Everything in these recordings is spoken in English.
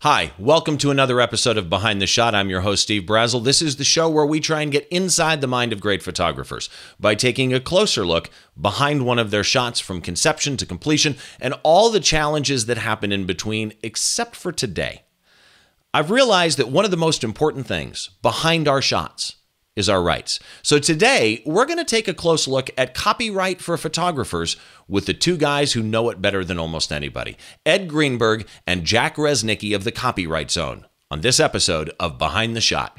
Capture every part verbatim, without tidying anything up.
Hi, welcome to another episode of Behind the Shot. I'm your host, Steve Brazel. This is the show where we try and get inside the mind of great photographers by taking a closer look behind one of their shots from conception to completion and all the challenges that happen in between, except for today. I've realized that one of the most important things behind our shots is our rights. So today, we're going to take a close look at copyright for photographers with the two guys who know it better than almost anybody, Ed Greenberg and Jack Reznicki of the Copyright Zone, on this episode of Behind the Shot.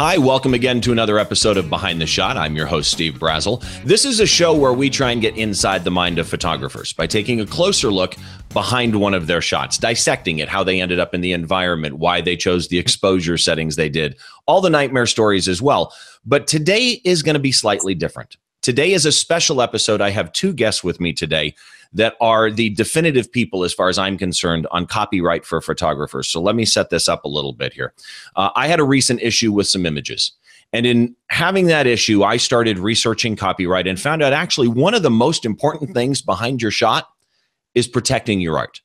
Hi, welcome again to another episode of Behind the Shot. I'm your host, Steve Brazel. This is a show where we try and get inside the mind of photographers by taking a closer look behind one of their shots, dissecting it, how they ended up in the environment, why they chose the exposure settings they did, all the nightmare stories as well. But today is going to be slightly different. Today is a special episode. I have two guests with me today that are the definitive people, as far as I'm concerned, on copyright for photographers. So let me set this up a little bit here. Uh, I had a recent issue with some images. And in having that issue, I started researching copyright and found out actually one of the most important things behind your shot is protecting your art.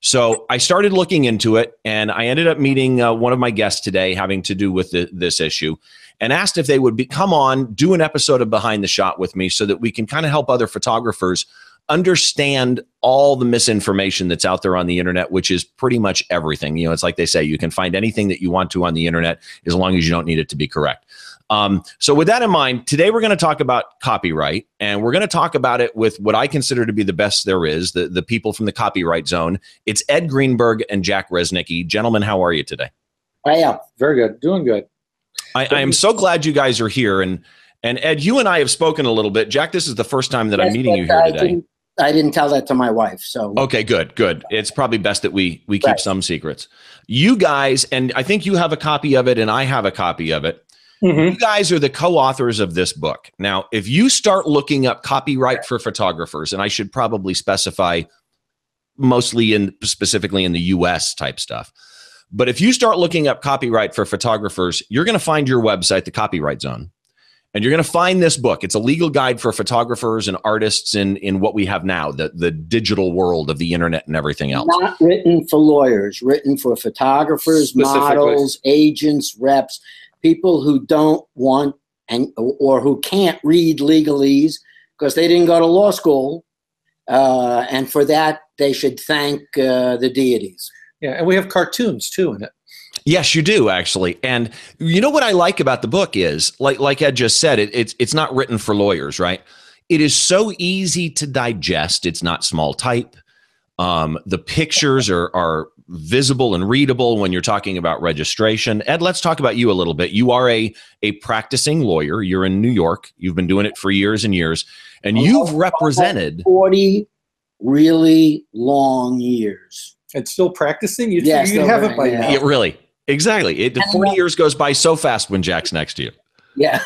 So I started looking into it, and I ended up meeting uh, one of my guests today having to do with the, this issue, and asked if they would be, come on, do an episode of Behind the Shot with me so that we can kind of help other photographers understand all the misinformation that's out there on the internet, which is pretty much everything. You know, it's like they say, you can find anything that you want to on the internet as long as you don't need it to be correct. Um, so with that in mind, today we're going to talk about copyright, and we're going to talk about it with what I consider to be the best there is, the, the people from the Copyright Zone. It's Ed Greenberg and Jack Reznicki. Gentlemen, how are you today? I am. Very good. Doing good. I, I am so glad you guys are here. And, and Ed, you and I have spoken a little bit. Jack, this is the first time that yes, I'm meeting you here today. I didn't tell that to my wife. So okay, good, good. It's probably best that we we keep right. some secrets. You guys, and I think you have a copy of it, and I have a copy of it. Mm-hmm. You guys are the co-authors of this book. Now, if you start looking up copyright for photographers, and I should probably specify mostly in specifically in the U S type stuff, but if you start looking up copyright for photographers, you're going to find your website, the Copyright Zone. And you're going to find this book. It's a legal guide for photographers and artists in, in what we have now, the, the digital world of the internet and everything else. Not written for lawyers, written for photographers, models, agents, reps, people who don't want and or who can't read legalese because they didn't go to law school. Uh, and for that, they should thank uh, the deities. Yeah, and we have cartoons, too, in it. Yes, you do, actually. And you know what I like about the book is, like like Ed just said, it, it's it's not written for lawyers, right? It is so easy to digest. It's not small type. Um, the pictures are, are visible and readable when you're talking about registration. Ed, let's talk about you a little bit. You are a, a practicing lawyer. You're in New York. You've been doing it for years and years. And you've represented... forty really long years. And still practicing? You, yes, you have it by now. It really... Exactly. It, forty years goes by so fast when Jack's next to you. Yeah.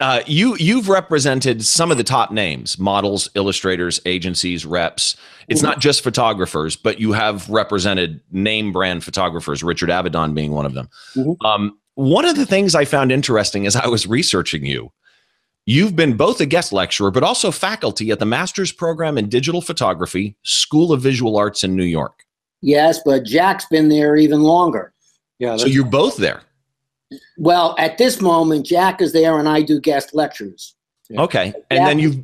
uh, you, you've represented some of the top names, models, illustrators, agencies, reps. It's not just photographers, but you have represented name brand photographers, Richard Avedon being one of them. Mm-hmm. Um, one of the things I found interesting as I was researching you, you've been both a guest lecturer, but also faculty at the master's program in digital photography, School of Visual Arts in New York. Yes, but Jack's been there even longer. Yeah. So you're both there. Well, at this moment, Jack is there, and I do guest lectures. Yeah. Okay, Jack, and then you've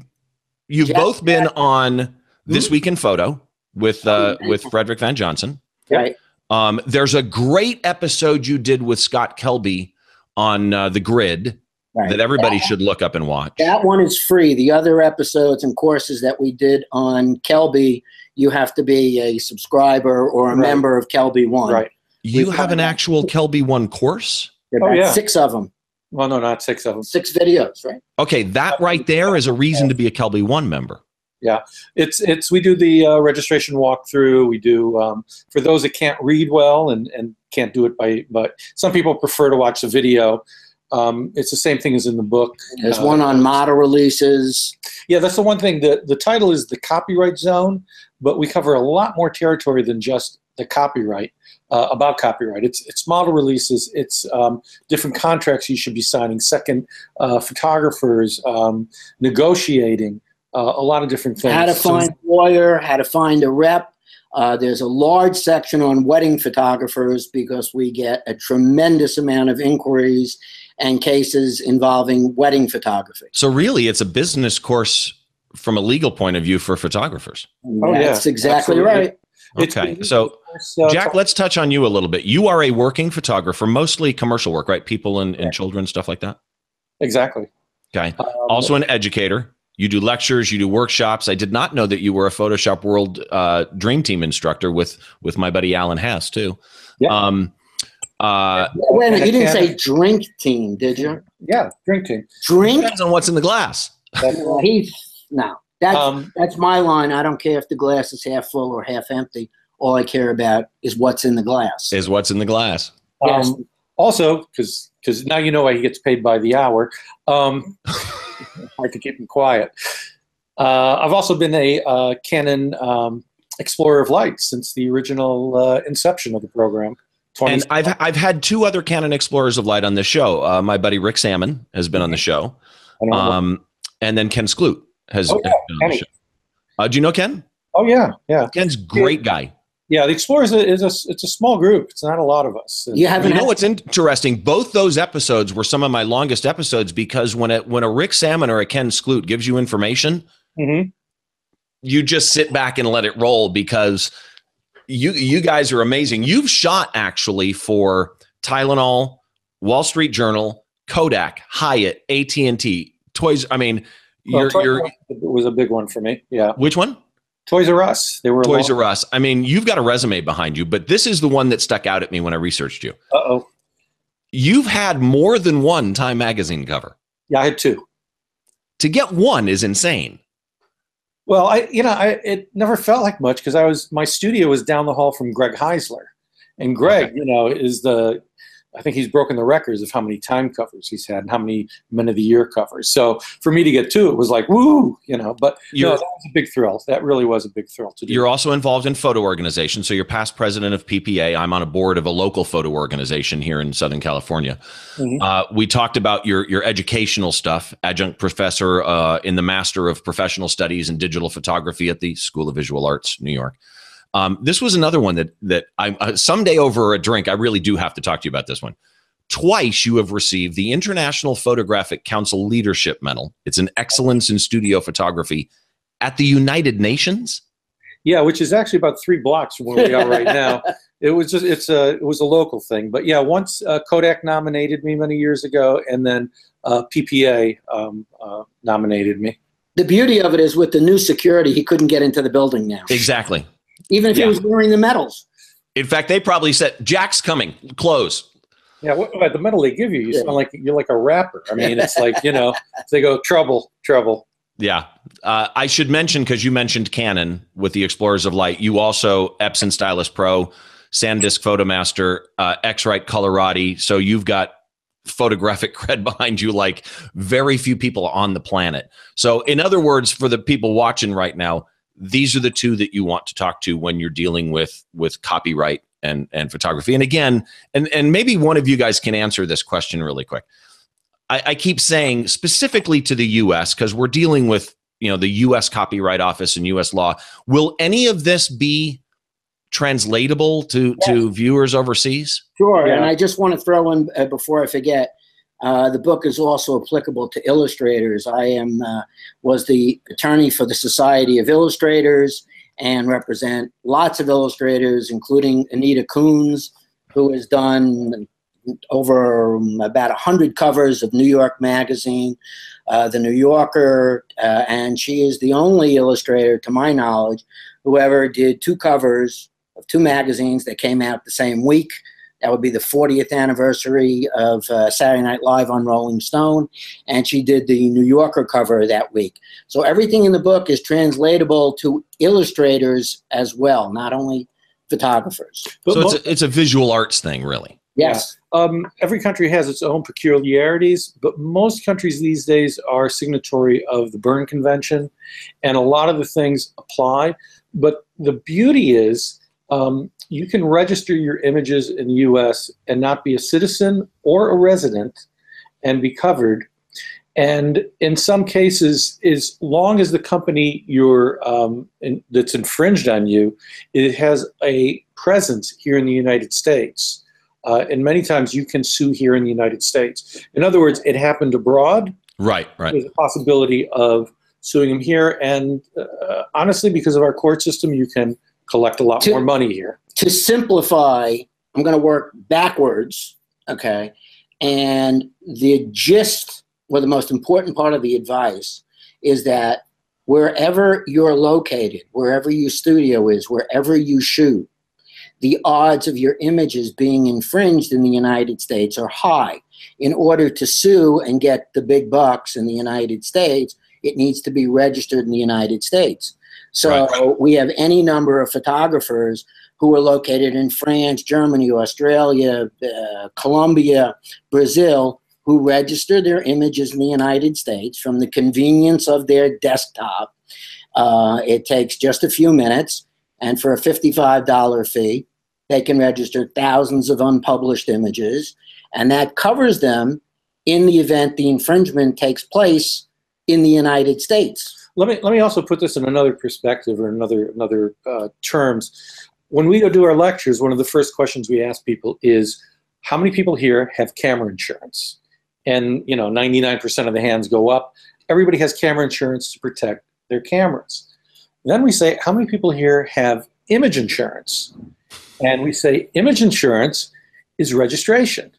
you've Jack, both been Jack. on This Week in Photo with uh, with Frederick Van Johnson. Right. Um, there's a great episode you did with Scott Kelby on uh, the grid right. that everybody that, should look up and watch. That one is free. The other episodes and courses that we did on Kelby. You have to be a subscriber or a right. member of Kelby One. Right. You We've have an actual Kelby One course? Oh, yeah. Six of them. Well, no, not six of them. Six videos, right? Okay, that right there is a reason to be a Kelby One member. Yeah, it's it's we do the uh, registration walkthrough. We do um, for those that can't read well and and can't do it by but some people prefer to watch the video. Um, it's the same thing as in the book. There's uh, one on model releases. Yeah, that's the one thing. The, the title is The Copyright Zone, but we cover a lot more territory than just the copyright. uh, about copyright. It's it's model releases. It's um, different contracts you should be signing. Second, uh, photographers, um, negotiating uh, a lot of different things. How to find a lawyer, how to find a rep. Uh, there's a large section on wedding photographers because we get a tremendous amount of inquiries and cases involving wedding photography. So really, it's a business course from a legal point of view for photographers. Oh, That's yeah. exactly Absolutely. right. Okay. So, Jack, let's touch on you a little bit. You are a working photographer, mostly commercial work, right? People and, and children, stuff like that? Exactly. Okay. Um, also an educator. You do lectures, you do workshops. I did not know that you were a Photoshop World uh, Dream Team instructor with with my buddy Alan Hess too. Yeah. Um, uh, Wait a minute, you didn't say drink team, did you? Yeah, drink team. Drink? Depends on what's in the glass. Well, he's, no, that's, um, that's my line. I don't care if the glass is half full or half empty. All I care about is what's in the glass. Is what's in the glass. Yes. Um, also, because because now you know why he gets paid by the hour. Um, hard to keep him quiet. Uh, I've also been a uh, Canon um, Explorer of Light since the original uh, inception of the program. And I've, I've had two other Canon Explorers of Light on this show. Uh, my buddy Rick Salmon has been on the show. Um, and then Ken Sklute has, oh, yeah, has been on the show. Uh, do you know Ken? Oh, yeah. yeah. Ken's a great yeah. guy. Yeah, the Explorers is a, it's a small group. It's not a lot of us. You, haven't you know what's interesting? Both those episodes were some of my longest episodes because when, it, when a Rick Salmon or a Ken Sklute gives you information, mm-hmm. you just sit back and let it roll because you, you guys are amazing. You've shot actually for Tylenol, Wall Street Journal, Kodak, Hyatt, A T and T, Toys. I mean, well, you're, you're, was a big one for me. Yeah. Which one? Toys R Us. They were Toys R Us. I mean, you've got a resume behind you, but this is the one that stuck out at me when I researched you. Uh-oh. You've had more than one Time Magazine cover. Yeah, I had two. To get one is insane. Well, I, you know, I, it never felt like much because I was, my studio was down the hall from Greg Heisler, and Greg, okay. you know, is the, I think he's broken the records of how many Time covers he's had and how many Men of the Year covers. So for me to get two, it was like, woo, you know, but no, that was a big thrill. That really was a big thrill to do. You're also involved in photo organization. So you're past president of P P A. I'm on a board of a local photo organization here in Southern California. Mm-hmm. uh, we talked about your, your educational stuff, adjunct professor uh, in the Master of Professional Studies in Digital Photography at the School of Visual Arts, New York. Um, this was another one that that I uh, someday over a drink, I really do have to talk to you about this one. Twice you have received the International Photographic Council Leadership Medal. It's an excellence in studio photography at the United Nations. Yeah, which is actually about three blocks from where we are right now. It was just it's a it was a local thing, but yeah, once uh, Kodak nominated me many years ago, and then uh, P P A um, uh, nominated me. The beauty of it is with the new security, he couldn't get into the building now. Exactly. Even if yeah. he was wearing the medals. In fact, they probably said, Jack's coming, close. Yeah, what about the medal they give you? You yeah. sound like you're like a rapper. I mean, it's like, you know, they go, trouble, trouble. Yeah. Uh, I should mention, because you mentioned Canon with the Explorers of Light, you also Epson Stylus Pro, SanDisk Photomaster, uh, Xrite Colorati. So you've got photographic cred behind you like very few people on the planet. So in other words, for the people watching right now, these are the two that you want to talk to when you're dealing with with copyright and and photography. And again, and and maybe one of you guys can answer this question really quick. I, I keep saying specifically to the U S because we're dealing with, you know, the U S Copyright Office and U S law. Will any of this be translatable to yes. to viewers overseas? Sure. Yeah. And I just want to throw in uh, before I forget. Uh, the book is also applicable to illustrators. I am uh, was the attorney for the Society of Illustrators and represent lots of illustrators, including Anita Coons, who has done over um, about one hundred covers of New York Magazine, uh, The New Yorker, uh, and she is the only illustrator, to my knowledge, who ever did two covers of two magazines that came out the same week. That would be the fortieth anniversary of uh, Saturday Night Live on Rolling Stone, and she did the New Yorker cover that week. So everything in the book is translatable to illustrators as well, not only photographers. But so it's a, it's a visual arts thing, really. Yes. Yeah. Um, every country has its own peculiarities, but most countries these days are signatory of the Berne Convention, and a lot of the things apply. But the beauty is, um, you can register your images in the U S and not be a citizen or a resident and be covered. And in some cases, as long as the company you're, um, in, that's infringed on you, it has a presence here in the United States. Uh, and many times you can sue here in the United States. In other words, it happened abroad. Right, right. There's a possibility of suing them here. And uh, honestly, because of our court system, you can collect a lot to, more money here. To simplify, I'm going to work backwards, okay? And the gist, or the most important part of the advice, is that wherever you're located, wherever your studio is, wherever you shoot, the odds of your images being infringed in the United States are high. In order to sue and get the big bucks in the United States, it needs to be registered in the United States. So right. we have any number of photographers who are located in France, Germany, Australia, uh, Colombia, Brazil, who register their images in the United States from the convenience of their desktop. Uh, it takes just a few minutes, and for a fifty-five dollar fee, they can register thousands of unpublished images, and that covers them in the event the infringement takes place in the United States. Let me, let me also put this in another perspective or another, another uh, terms. When we go do our lectures, one of the first questions we ask people is, how many people here have camera insurance? And, you know, ninety-nine percent of the hands go up. Everybody has camera insurance to protect their cameras. And then we say, how many people here have image insurance? And we say, image insurance is registration.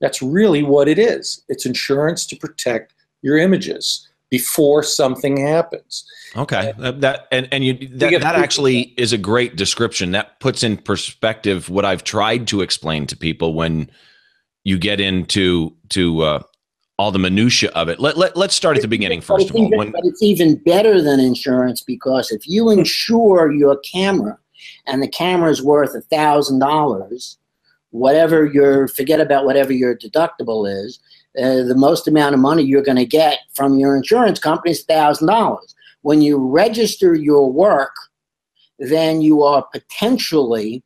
That's really what it is. It's insurance to protect your images before something happens. Okay, and, uh, that and, and you that, that actually is a great description. That puts in perspective what I've tried to explain to people when you get into to uh, all the minutia of it. Let, let, let's start at the beginning first of all. Even, when, but it's even better than insurance, because if you insure your camera and the camera's worth a thousand dollars, whatever your forget about whatever your deductible is, uh, the most amount of money you're going to get from your insurance company is a thousand dollars. When you register your work, then you are potentially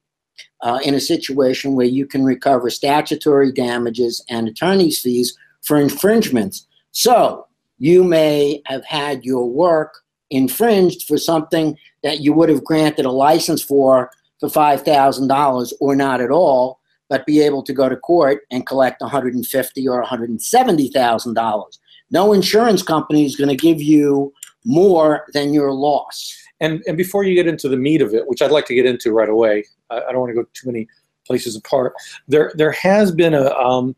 uh, in a situation where you can recover statutory damages and attorney's fees for infringements. So you may have had your work infringed for something that you would have granted a license for for five thousand dollars or not at all, but be able to go to court and collect one hundred fifty thousand dollars or one hundred seventy thousand dollars. No insurance company is going to give you more than your loss. And, and before you get into the meat of it, which I'd like to get into right away, I, I don't want to go too many places apart, there, there has been a, um,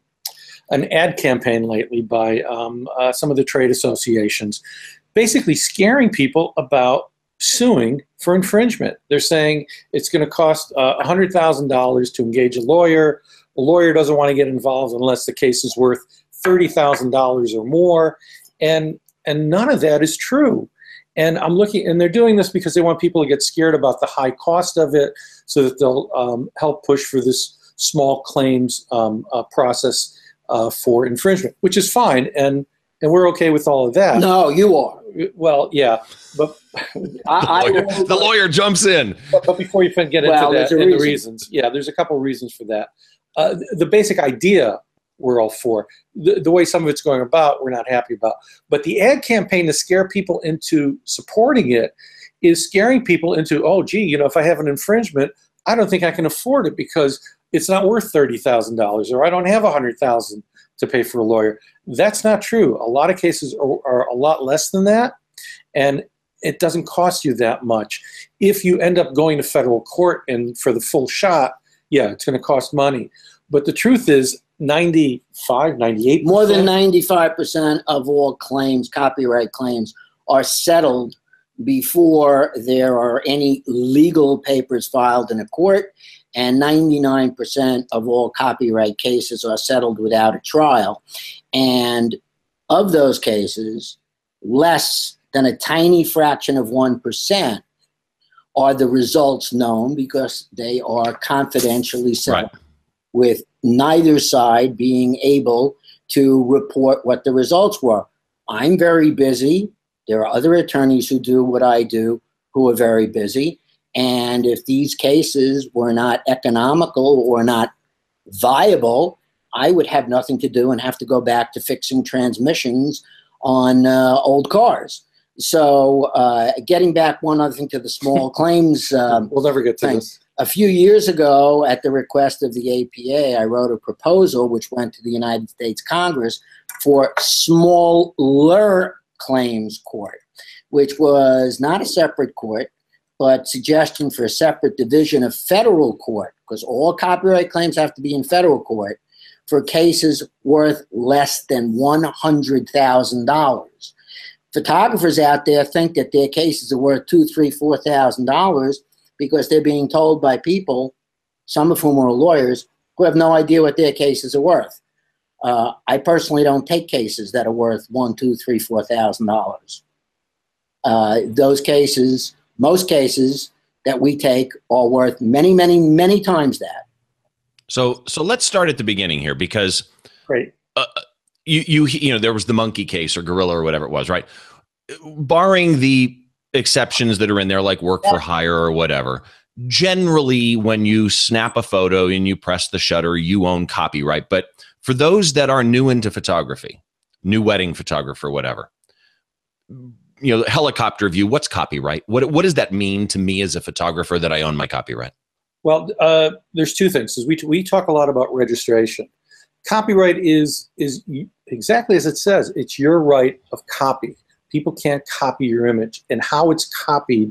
an ad campaign lately by um, uh, some of the trade associations basically scaring people about suing for infringement. They're saying it's going to cost uh, one hundred thousand dollars to engage a lawyer. A lawyer doesn't want to get involved unless the case is worth thirty thousand dollars or more. And And none of that is true. And I'm looking, and they're doing this because they want people to get scared about the high cost of it so that they'll um, help push for this small claims um, uh, process uh, for infringement, which is fine. And, and we're okay with all of that. No, you are. Well, yeah, but the, I, lawyer, I the lawyer jumps in. But, but before you can get well, into that and reason. the reasons, yeah, there's a couple of reasons for that. Uh, the, the basic idea we're all for. The, the way some of it's going about, we're not happy about. But the ad campaign to scare people into supporting it is scaring people into, oh, gee, you know, if I have an infringement, I don't think I can afford it because it's not worth thirty thousand dollars or I don't have one hundred thousand dollars to pay for a lawyer. That's not true. A lot of cases are, are a lot less than that, and it doesn't cost you that much. If you end up going to federal court and for the full shot, yeah, it's going to cost money. But the truth is, ninety-five, ninety-eight percent. More than ninety-five percent of all claims, copyright claims, are settled before there are any legal papers filed in a court, and ninety-nine percent of all copyright cases are settled without a trial. And of those cases, less than a tiny fraction of one percent are the results known because they are confidentially settled. Right. With neither side being able to report what the results were. I'm very busy. There are other attorneys who do what I do who are very busy. And if these cases were not economical or not viable, I would have nothing to do and have to go back to fixing transmissions on uh, old cars. So uh, getting back one other thing to the small claims. Um, we'll never get to thing. This. A few years ago, at the request of the A P A, I wrote a proposal which went to the United States Congress for smaller claims court, which was not a separate court, but suggestion for a separate division of federal court, because all copyright claims have to be in federal court, for cases worth less than one hundred thousand dollars. Photographers out there think that their cases are worth two, three, four thousand dollars because they're being told by people, some of whom are lawyers, who have no idea what their cases are worth. Uh, I personally don't take cases that are worth one, two, three, four thousand dollars. Uh, those cases, most cases that we take are worth many, many, many times that. So, so let's start at the beginning here, because right. uh, you, you, you know, there was the monkey case or gorilla or whatever it was, right? Barring the exceptions that are in there, like work yeah. for hire or whatever. Generally, when you snap a photo and you press the shutter, you own copyright. But for those that are new into photography, new wedding photographer, whatever, you know, helicopter view, what's copyright? What, what does that mean to me as a photographer that I own my copyright? Well, uh, there's two things. We, we talk a lot about registration. Copyright is, is exactly as it says. It's your right of copy. People can't copy your image. And how it's copied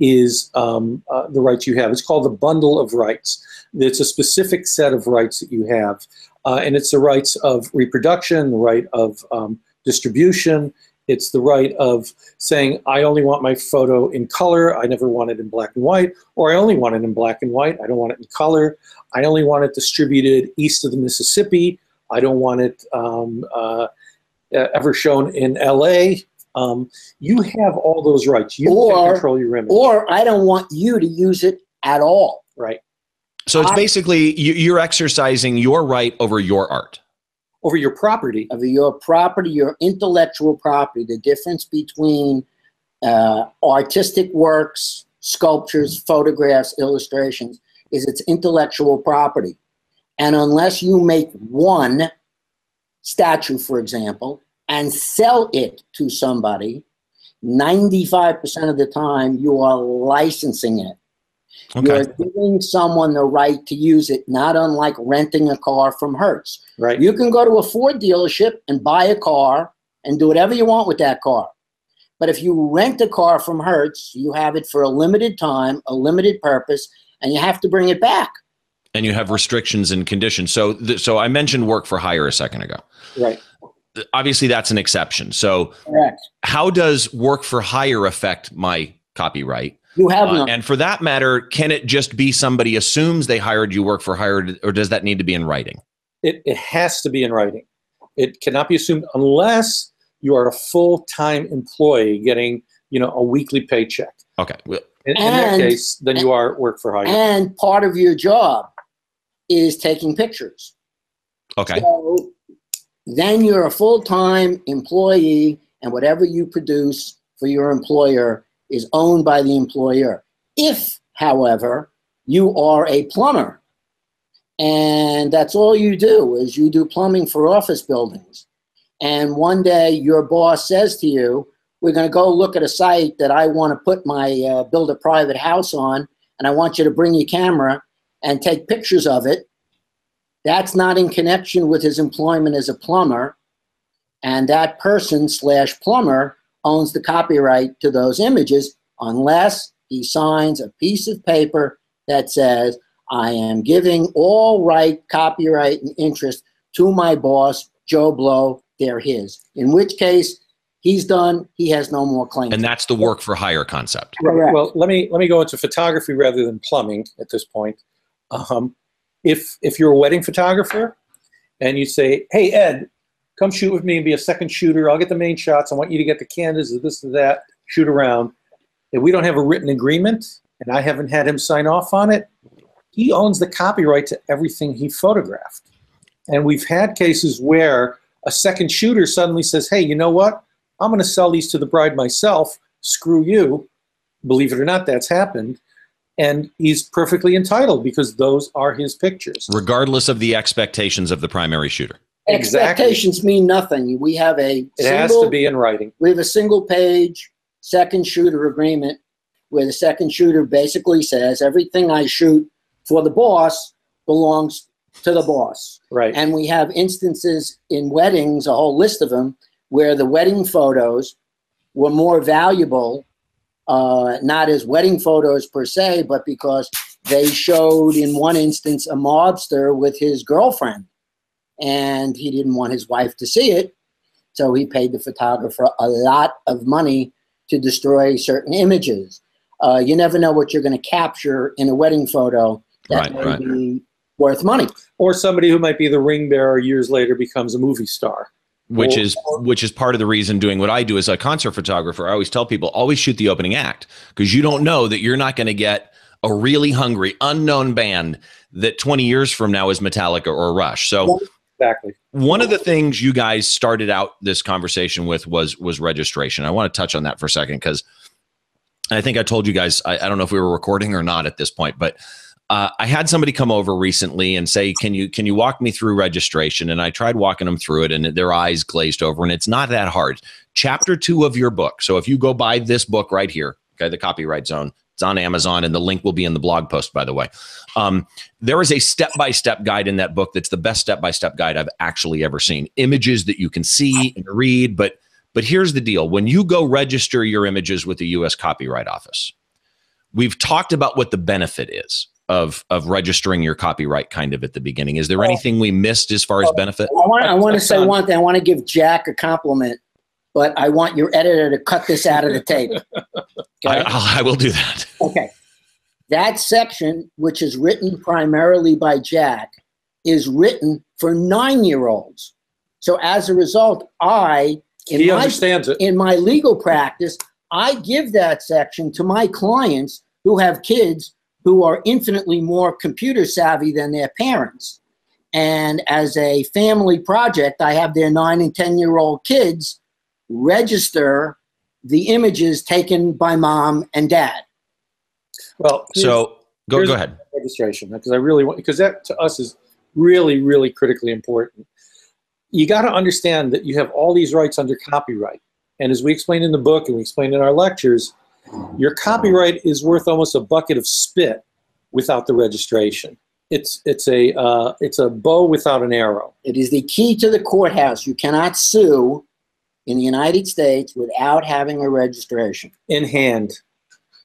is um, uh, the rights you have. It's called the bundle of rights. It's a specific set of rights that you have. Uh, and it's the rights of reproduction, the right of um, distribution. It's the right of saying, I only want my photo in color. I never want it in black and white. Or I only want it in black and white. I don't want it in color. I only want it distributed east of the Mississippi. I don't want it um, uh, ever shown in L A. Um, you have all those rights. You or, can control your image. Or I don't want you to use it at all. Right. So it's I, basically you, you're exercising your right over your art. Over your property. Over your property, your intellectual property. The difference between uh, artistic works, sculptures, photographs, illustrations, is it's intellectual property. And unless you make one statue, for example, and sell it to somebody, ninety-five percent of the time you are licensing it. Okay. You're giving someone the right to use it, not unlike renting a car from Hertz. Right. You can go to a Ford dealership and buy a car and do whatever you want with that car. But if you rent a car from Hertz, you have it for a limited time, a limited purpose, and you have to bring it back. And you have restrictions and conditions. So, th so I mentioned work for hire a second ago. Right. Obviously, that's an exception. So correct. How does work for hire affect my copyright? You have uh, and for that matter, can it just be somebody assumes they hired you work for hire, or does that need to be in writing? It, it has to be in writing. It cannot be assumed unless you are a full-time employee getting, you know, a weekly paycheck. Okay. In, and, in that case, then and, you are work for hire. And part of your job is taking pictures. Okay. So then you're a full-time employee, and whatever you produce for your employer is owned by the employer. If, however, you are a plumber and that's all you do is you do plumbing for office buildings, and one day your boss says to you, we're going to go look at a site that I want to put my, uh, build a private house on, and I want you to bring your camera and take pictures of it. That's not in connection with his employment as a plumber, and that person slash plumber owns the copyright to those images unless he signs a piece of paper that says, I am giving all right, copyright, and interest to my boss, Joe Blow, they're his. In which case, he's done, he has no more claims. And that's the work for hire concept. Correct. Well, let me, let me go into photography rather than plumbing at this point. Um, if, if you're a wedding photographer and you say, hey, Ed, come shoot with me and be a second shooter. I'll get the main shots. I want you to get the candidate, this and that, shoot around. If we don't have a written agreement, and I haven't had him sign off on it, he owns the copyright to everything he photographed. And we've had cases where a second shooter suddenly says, hey, you know what? I'm going to sell these to the bride myself. Screw you. Believe it or not, that's happened. And he's perfectly entitled because those are his pictures. Regardless of the expectations of the primary shooter. Exactly. Expectations mean nothing. We have a It single, has to be in writing. We have a single page second shooter agreement where the second shooter basically says everything I shoot for the boss belongs to the boss. Right. And we have instances in weddings, a whole list of them, where the wedding photos were more valuable, uh, not as wedding photos per se, but because they showed in one instance a mobster with his girlfriend. And he didn't want his wife to see it, so he paid the photographer a lot of money to destroy certain images. Uh, you never know what you're going to capture in a wedding photo that right, may right. be worth money. Or somebody who might be the ring bearer years later becomes a movie star. Which is which is part of the reason doing what I do as a concert photographer. I always tell people, always shoot the opening act, because you don't know that you're not going to get a really hungry, unknown band that twenty years from now is Metallica or Rush. So exactly. One of the things you guys started out this conversation with was was registration. I want to touch on that for a second, because I think I told you guys, I, I don't know if we were recording or not at this point, but uh, I had somebody come over recently and say, can you can you walk me through registration? And I tried walking them through it, and their eyes glazed over, and it's not that hard. Chapter two of your book. So if you go buy this book right here, okay, The Copyright Zone, it's on Amazon, and the link will be in the blog post, by the way. Um, there is a step-by-step guide in that book that's the best step-by-step guide I've actually ever seen. Images that you can see and read, but but here's the deal. When you go register your images with the U S Copyright Office, we've talked about what the benefit is of of registering your copyright kind of at the beginning. Is there oh, anything we missed as far as benefit? I want, I want to say one thing. I want to give Jack a compliment, but I want your editor to cut this out of the tape. Okay? I, I will do that. Okay. That section, which is written primarily by Jack, is written for nine-year-olds. So as a result, I, in he my, understands it. In my legal practice, I give that section to my clients who have kids who are infinitely more computer savvy than their parents. And as a family project, I have their nine and ten year old kids register the images taken by mom and dad. Well, so go, go ahead. Registration, because I really want, because that to us is really, really critically important. You got to understand that you have all these rights under copyright. And as we explained in the book and we explained in our lectures, your copyright is worth almost a bucket of spit without the registration. It's it's a uh, it's a bow without an arrow. It is the key to the courthouse. You cannot sue in the United States without having a registration in hand.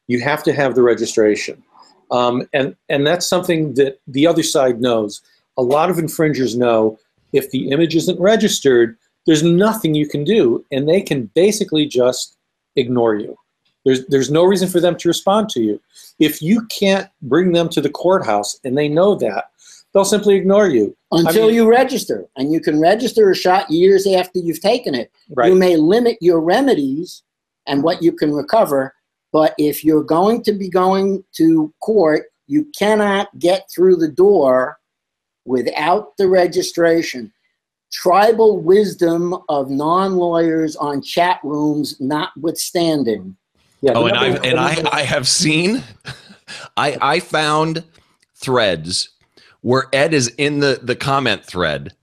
You have to have the registration, um, and and that's something that the other side knows. A lot of infringers know if the image isn't registered, there's nothing you can do, and they can basically just ignore you. There's, there's no reason for them to respond to you. If you can't bring them to the courthouse and they know that, they'll simply ignore you. Until I mean, you register. And you can register a shot years after you've taken it. Right. You may limit your remedies and what you can recover, but if you're going to be going to court, you cannot get through the door without the registration. Tribal wisdom of non-lawyers on chat rooms notwithstanding. Yeah, oh, and, I've, and I, I have seen, I, I found threads where Ed is in the, the comment thread,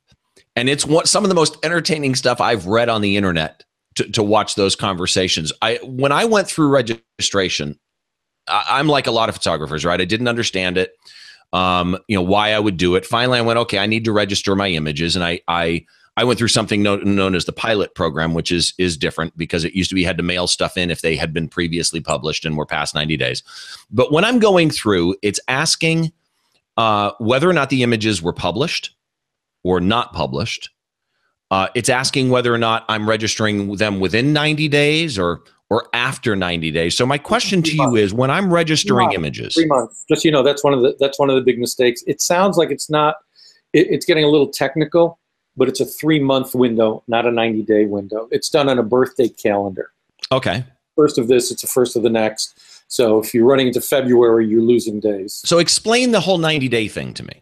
and it's what, some of the most entertaining stuff I've read on the internet to, to watch those conversations. I When I went through registration, I, I'm like a lot of photographers, right? I didn't understand it, um, you know, why I would do it. Finally, I went, okay, I need to register my images, and I I. I went through something known, known as the pilot program, which is is different because it used to be you had to mail stuff in if they had been previously published and were past ninety days. But when I'm going through, it's asking uh, whether or not the images were published or not published. Uh, it's asking whether or not I'm registering them within ninety days or or after ninety days. So my question to you is, when I'm registering Three images, Three months. Just you know, that's one of the that's one of the big mistakes. It sounds like it's not. It, it's getting a little technical. But it's a three-month window, not a ninety-day window. It's done on a birthday calendar. Okay. First of this, it's a first of the next. So if you're running into February, you're losing days. So explain the whole ninety-day thing to me.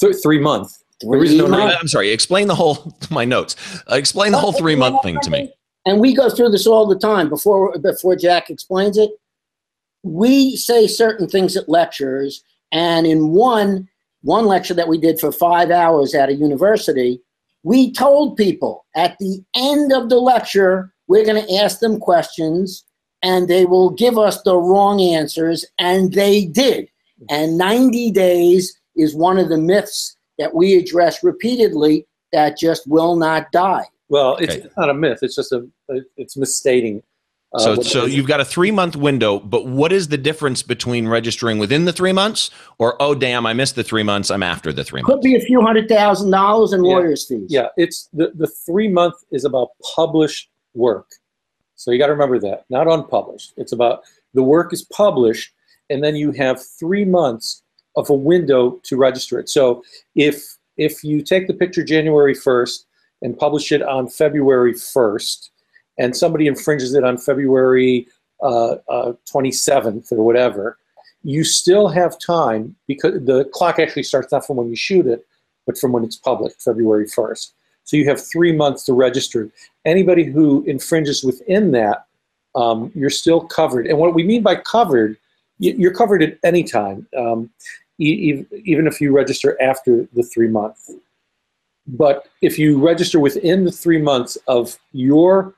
Th three-month. Three no I'm sorry. Explain the whole, my notes. Uh, explain the whole three-month thing to me. And we go through this all the time. Before, before Jack explains it, we say certain things at lectures, and in one, one lecture that we did for five hours at a university, we told people at the end of the lecture, we're going to ask them questions and they will give us the wrong answers, and they did. And ninety days is one of the myths that we address repeatedly that just will not die. Well, it's okay. Not a myth. It's just a, it's misstating. Uh, so so you've got a three-month window, but what is the difference between registering within the three months or, oh, damn, I missed the three months, I'm after the three months? Could be a few hundred thousand dollars in yeah. lawyers' fees. Yeah, it's the, the three-month is about published work. So you got to remember that, not unpublished. It's about the work is published, and then you have three months of a window to register it. So if, if you take the picture January first and publish it on February first, and somebody infringes it on February uh, uh, twenty-seventh or whatever, you still have time, because the clock actually starts not from when you shoot it, but from when it's published, February first. So you have three months to register. Anybody who infringes within that, um, you're still covered. And what we mean by covered, you're covered at any time, um, e even if you register after the three months. But if you register within the three months of your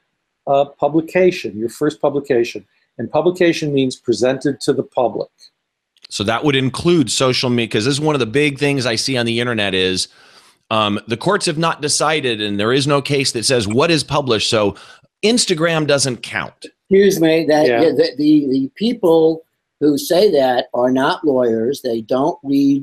Uh, publication, your first publication, and publication means presented to the public. So that would include social media, because this is one of the big things I see on the internet is um, the courts have not decided, and there is no case that says what is published. So Instagram doesn't count. Excuse me. That yeah. the, the the people who say that are not lawyers. They don't read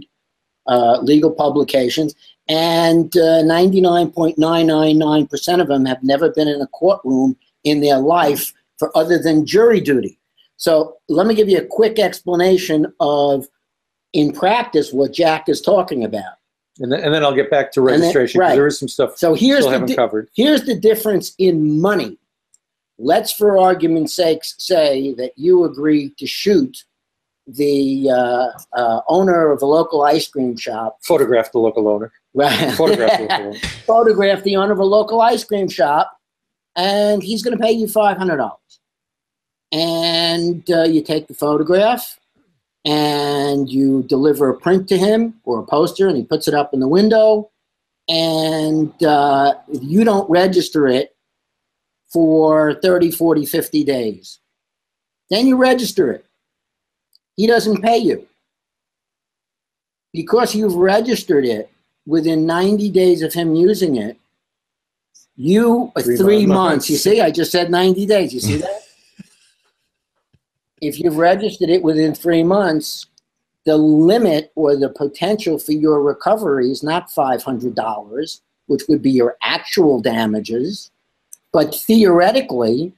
uh, legal publications. And ninety-nine point nine nine nine percent uh, of them have never been in a courtroom in their life for other than jury duty. So let me give you a quick explanation of, in practice, what Jack is talking about. And then, and then I'll get back to registration, because right. there is some stuff so here's still haven't covered. Here's the difference in money. Let's, for argument's sake, say that you agree to shoot the uh, uh, owner of a local ice cream shop. Photograph the local owner. Right. Photograph the local owner. Photograph the owner of a local ice cream shop, and he's going to pay you five hundred dollars. And uh, you take the photograph, and you deliver a print to him or a poster, and he puts it up in the window, and uh, you don't register it for thirty, forty, fifty days. Then you register it. He doesn't pay you. Because you've registered it within ninety days of him using it, you three, three months. months. You see, I just said ninety days. You see that? If you've registered it within three months, the limit or the potential for your recovery is not five hundred dollars, which would be your actual damages. But theoretically,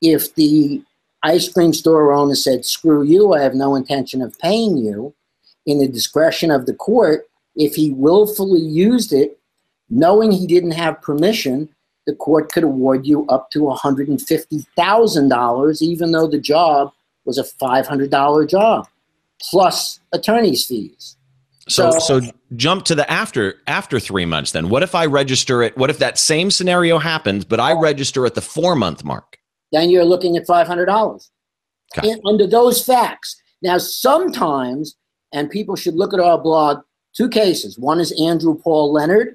if the ice cream store owner said, screw you, I have no intention of paying you, in the discretion of the court, if he willfully used it, knowing he didn't have permission, the court could award you up to one hundred fifty thousand dollars, even though the job was a five hundred dollar job, plus attorney's fees. So, so, so jump to the after after three months then. What if I register it? What if that same scenario happens, but I register at the four-month mark? Then you're looking at five hundred dollars. Okay. In, under those facts. Now, sometimes, and people should look at our blog, two cases. One is Andrew Paul Leonard,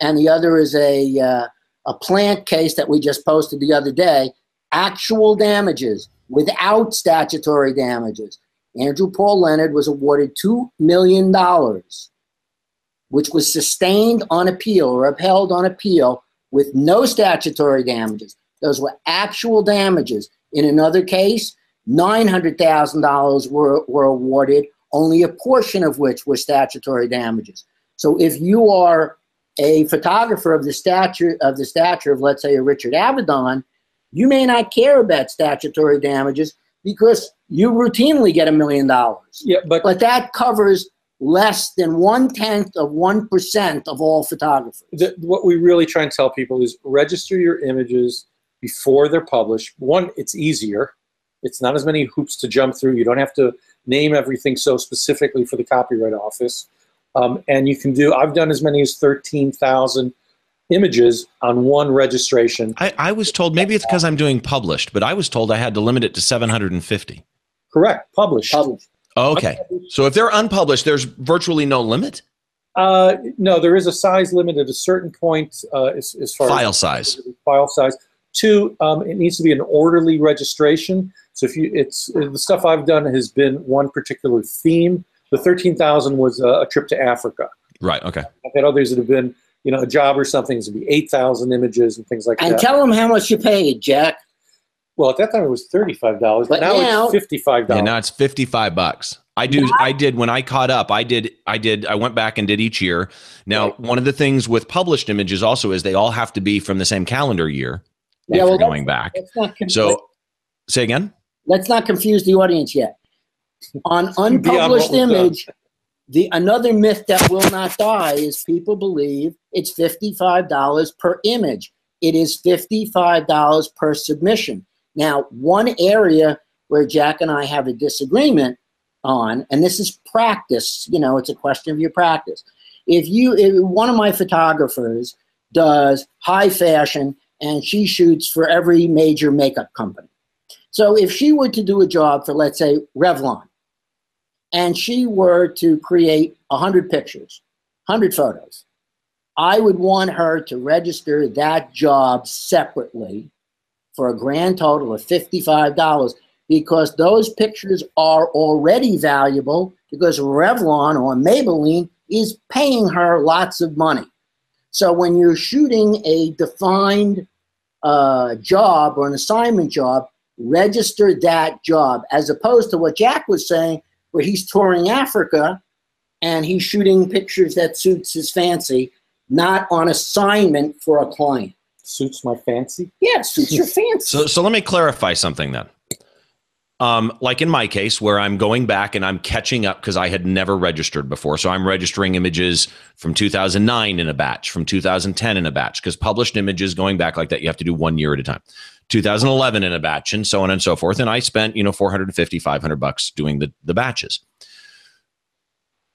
and the other is a, uh, a plant case that we just posted the other day, actual damages without statutory damages. Andrew Paul Leonard was awarded two million dollars, which was sustained on appeal or upheld on appeal with no statutory damages. Those were actual damages. In another case, nine hundred thousand dollars were, were awarded, only a portion of which were statutory damages. So if you are a photographer of the stature of, the stature of let's say, a Richard Avedon, you may not care about statutory damages because you routinely get a million dollars. Yeah, but, but that covers less than one-tenth of one percent of all photographers. The, what we really try and tell people is register your images before they're published. One, it's easier. It's not as many hoops to jump through. You don't have to name everything so specifically for the Copyright Office. Um, and you can do, I've done as many as thirteen thousand images on one registration. I, I was told, maybe it's because I'm doing published, but I was told I had to limit it to seven hundred fifty. Correct. Published. Published. Okay. Unpublished. So if they're unpublished, there's virtually no limit? Uh, no, there is a size limit at a certain point uh, as, as far file as size. File size. Two, um, it needs to be an orderly registration. So if you, it's the stuff I've done has been one particular theme. The thirteen thousand was a, a trip to Africa. Right. Okay. I've had others that have been, you know, a job or something. It's going to be eight thousand images and things like and that. And tell them how much you paid, Jack. Well, at that time it was thirty-five dollars, but now, now it's fifty-five dollars. Yeah, now it's fifty-five bucks. I do. What? I did when I caught up. I did. I did. I went back and did each year. Now, right. One of the things with published images also is they all have to be from the same calendar year. Yeah, well, going back. So, say again. Let's not confuse the audience yet. On unpublished image, the another myth that will not die is people believe it's fifty-five dollars per image. It is fifty-five dollars per submission. Now, one area where Jack and I have a disagreement on, and this is practice, you know, it's a question of your practice. If you, if one of my photographers does high fashion and she shoots for every major makeup company. So if she were to do a job for, let's say, Revlon, and she were to create one hundred pictures, one hundred photos, I would want her to register that job separately for a grand total of fifty-five dollars, because those pictures are already valuable because Revlon or Maybelline is paying her lots of money. So when you're shooting a defined uh, job or an assignment job, register that job, as opposed to what Jack was saying, where he's touring Africa and he's shooting pictures that suits his fancy, not on assignment for a client. Suits my fancy? Yeah, suits your fancy. So, so let me clarify something then. Um, like in my case where I'm going back and I'm catching up because I had never registered before. So I'm registering images from two thousand nine in a batch, from two thousand ten in a batch, because published images going back like that, you have to do one year at a time, two thousand eleven in a batch and so on and so forth. And I spent, you know, four hundred fifty, five hundred bucks doing the, the batches.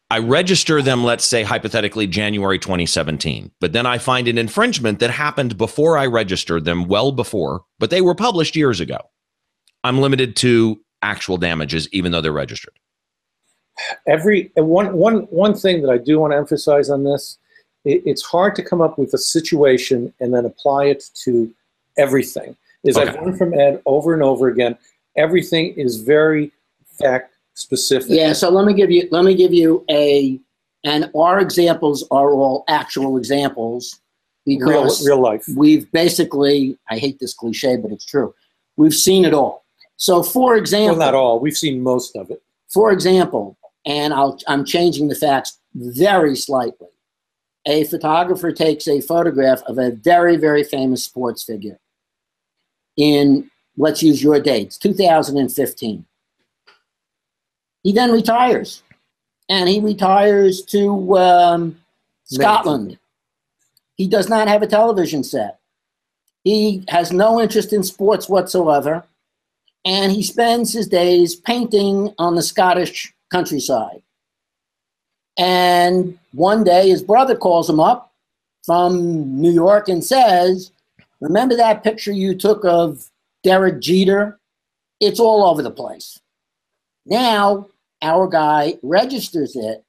I register them, let's say hypothetically January twenty seventeen, but then I find an infringement that happened before I registered them, well before, but they were published years ago. I'm limited to actual damages, even though they're registered. Every one, one, one thing that I do want to emphasize on this, it, it's hard to come up with a situation and then apply it to everything. As okay. I've learned from Ed over and over again, everything is very fact specific. Yeah. So let me give you, let me give you a, and our examples are all actual examples because real, real life. We've basically, I hate this cliche, but it's true. We've seen it all. So, for example, well, not all. We've seen most of it. For example, and I'll, I'm changing the facts very slightly. A photographer takes a photograph of a very, very famous sports figure in, let's use your dates, two thousand fifteen. He then retires, and he retires to um, Scotland. He does not have a television set. He has no interest in sports whatsoever. And he spends his days painting on the Scottish countryside. And one day his brother calls him up from New York and says, remember that picture you took of Derek Jeter? It's all over the place. Now our guy registers it,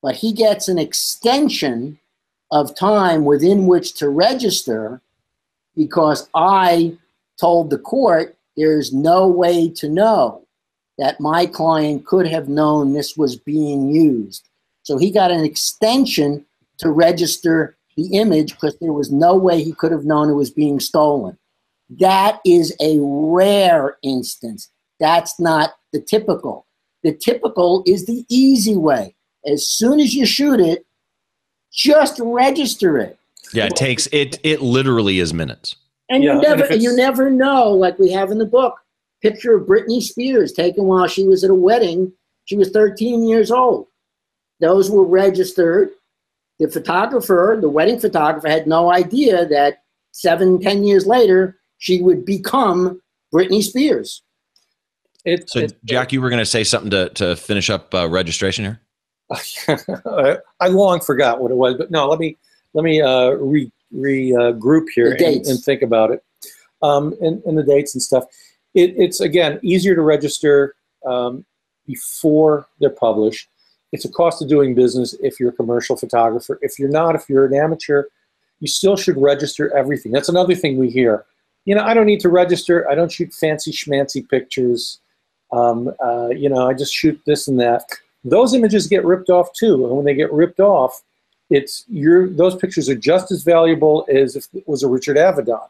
but he gets an extension of time within which to register because I told the court, there's no way to know that my client could have known this was being used. So he got an extension to register the image because there was no way he could have known it was being stolen. That is a rare instance. That's not the typical. The typical is the easy way. As soon as you shoot it, just register it. Yeah, it takes, it, it literally is minutes. And yeah, you never, and you never know, like we have in the book, picture of Britney Spears taken while she was at a wedding. She was thirteen years old. Those were registered. The photographer, the wedding photographer, had no idea that seven, ten years later, she would become Britney Spears. It, so, it, Jack, you were going to say something to, to finish up uh, registration here? I long forgot what it was, but no, let me, let me uh, read. regroup uh, here and, and think about it um, and, and the dates and stuff. It, it's, again, easier to register. um, before they're published. It's a cost of doing business if you're a commercial photographer. If you're not, if you're an amateur, you still should register everything. That's another thing we hear. You know, I don't need to register. I don't shoot fancy schmancy pictures. Um, uh, you know, I just shoot this and that. Those images get ripped off too. And when they get ripped off, it's your, those pictures are just as valuable as if it was a Richard Avedon.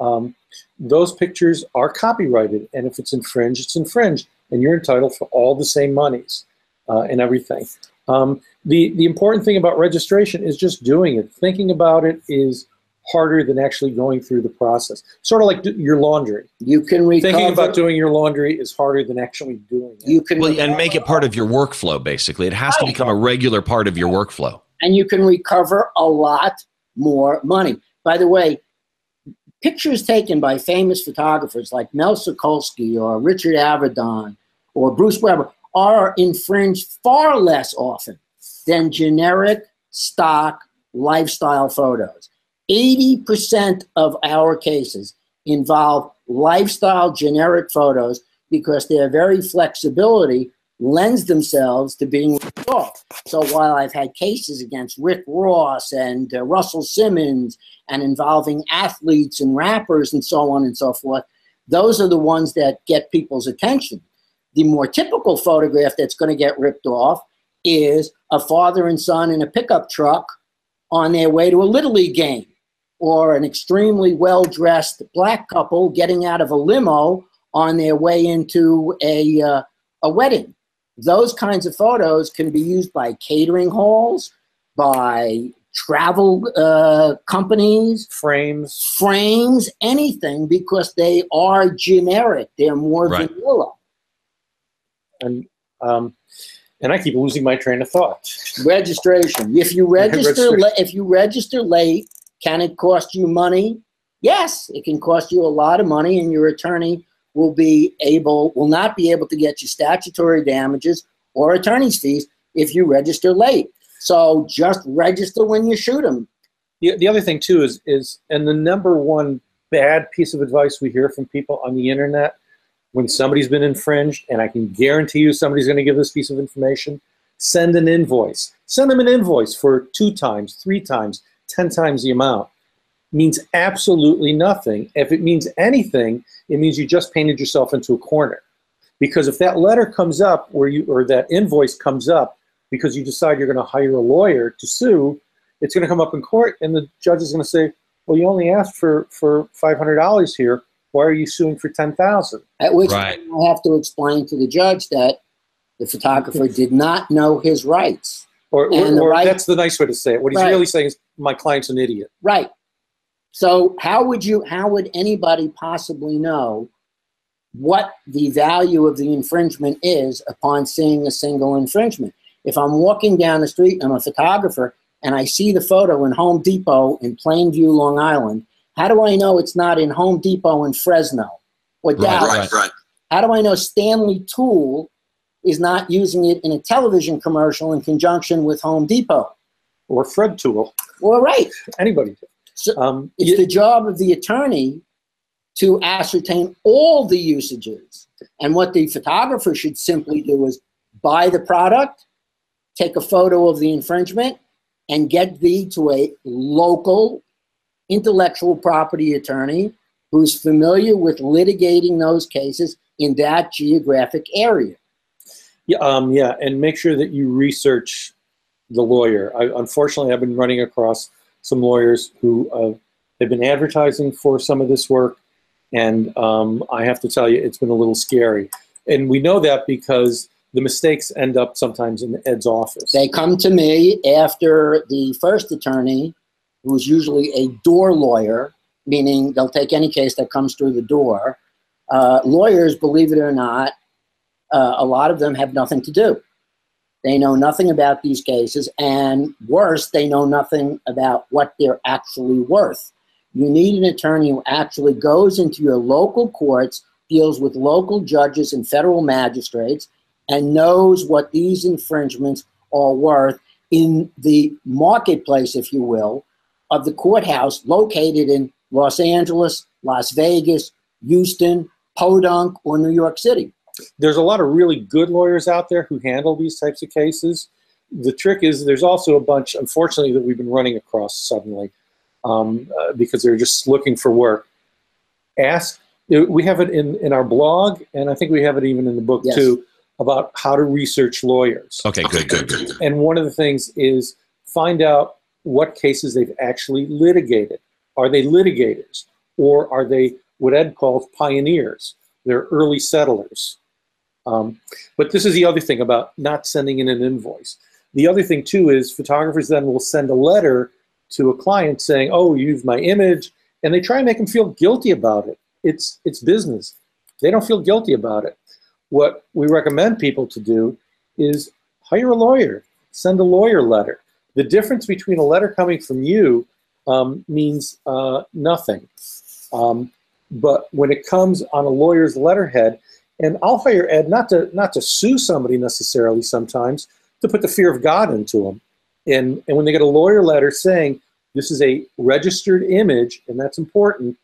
Um, those pictures are copyrighted, and if it's infringed, it's infringed, and you're entitled for all the same monies uh, and everything. Um, the, the important thing about registration is just doing it. Thinking about it is harder than actually going through the process. Sort of like do, your laundry. You can recover. Thinking about doing your laundry is harder than actually doing it. You can well, and make it part of your workflow, basically. It has to become a regular part of your workflow. And you can recover a lot more money. By the way, pictures taken by famous photographers like Mel Sikolsky or Richard Avedon or Bruce Weber are infringed far less often than generic stock lifestyle photos. eighty percent of our cases involve lifestyle generic photos because their very flexibility lends themselves to being resolved. So while I've had cases against Rick Ross and uh, Russell Simmons and involving athletes and rappers and so on and so forth, those are the ones that get people's attention. The more typical photograph that's going to get ripped off is a father and son in a pickup truck on their way to a Little League game, or an extremely well-dressed black couple getting out of a limo on their way into a, uh, a wedding. Those kinds of photos can be used by catering halls, by travel uh, companies, frames, frames, anything, because they are generic. They're more right. vanilla. And um, and I keep losing my train of thought. Registration. If you register, if you register late, can it cost you money? Yes, it can cost you a lot of money, and your attorney will be able will not be able to get you statutory damages or attorney's fees if you register late. So just register when you shoot them. The, the other thing, too, is, is, and the number one bad piece of advice we hear from people on the internet when somebody's been infringed, and I can guarantee you somebody's going to give this piece of information, send an invoice. Send them an invoice for two times, three times, ten times the amount. It means absolutely nothing. If it means anything, it means you just painted yourself into a corner. Because if that letter comes up, or, you, or that invoice comes up, because you decide you're going to hire a lawyer to sue, it's going to come up in court, and the judge is going to say, well, you only asked for, for five hundred dollars here. Why are you suing for ten thousand dollars? At which right. point I have to explain to the judge that the photographer did not know his rights. Or, or, or right, that's the nice way to say it. What he's right. really saying is, my client's an idiot. Right. So how would you, how would anybody possibly know what the value of the infringement is upon seeing a single infringement? If I'm walking down the street and I'm a photographer and I see the photo in Home Depot in Plainview, Long Island, how do I know it's not in Home Depot in Fresno or Dallas? Right, right, right. How do I know Stanley Tool is not using it in a television commercial in conjunction with Home Depot? Or Fred Tool. Well, right. Anybody. So um, it's you, the job of the attorney to ascertain all the usages. And what the photographer should simply do is buy the product, take a photo of the infringement, and get thee to a local intellectual property attorney who's familiar with litigating those cases in that geographic area. Yeah, um, yeah, and make sure that you research the lawyer. I, unfortunately, I've been running across some lawyers who uh, have been advertising for some of this work, and um, I have to tell you, it's been a little scary. And we know that because the mistakes end up sometimes in Ed's office. They come to me after the first attorney, who's usually a door lawyer, meaning they'll take any case that comes through the door. Uh, lawyers, believe it or not, uh, a lot of them have nothing to do. They know nothing about these cases, and worse, they know nothing about what they're actually worth. You need an attorney who actually goes into your local courts, deals with local judges and federal magistrates, and knows what these infringements are worth in the marketplace, if you will, of the courthouse located in Los Angeles, Las Vegas, Houston, Podunk, or New York City. There's a lot of really good lawyers out there who handle these types of cases. The trick is there's also a bunch, unfortunately, that we've been running across suddenly um, uh, because they're just looking for work. Ask, we have it in, in our blog, and I think we have it even in the book, yes. too, about how to research lawyers. Okay, okay good, good, good. And one of the things is find out what cases they've actually litigated. Are they litigators, or are they what Ed calls pioneers? They're early settlers. Um, but this is the other thing about not sending in an invoice. The other thing, too, is photographers then will send a letter to a client saying, oh, you used my image, and they try and make them feel guilty about it. It's, it's business. They don't feel guilty about it. What we recommend people to do is hire a lawyer, send a lawyer letter. The difference between a letter coming from you um, means uh, nothing. Um, but when it comes on a lawyer's letterhead, and I'll hire Ed not to not to sue somebody necessarily sometimes, to put the fear of God into them. And, and when they get a lawyer letter saying this is a registered image, and that's important,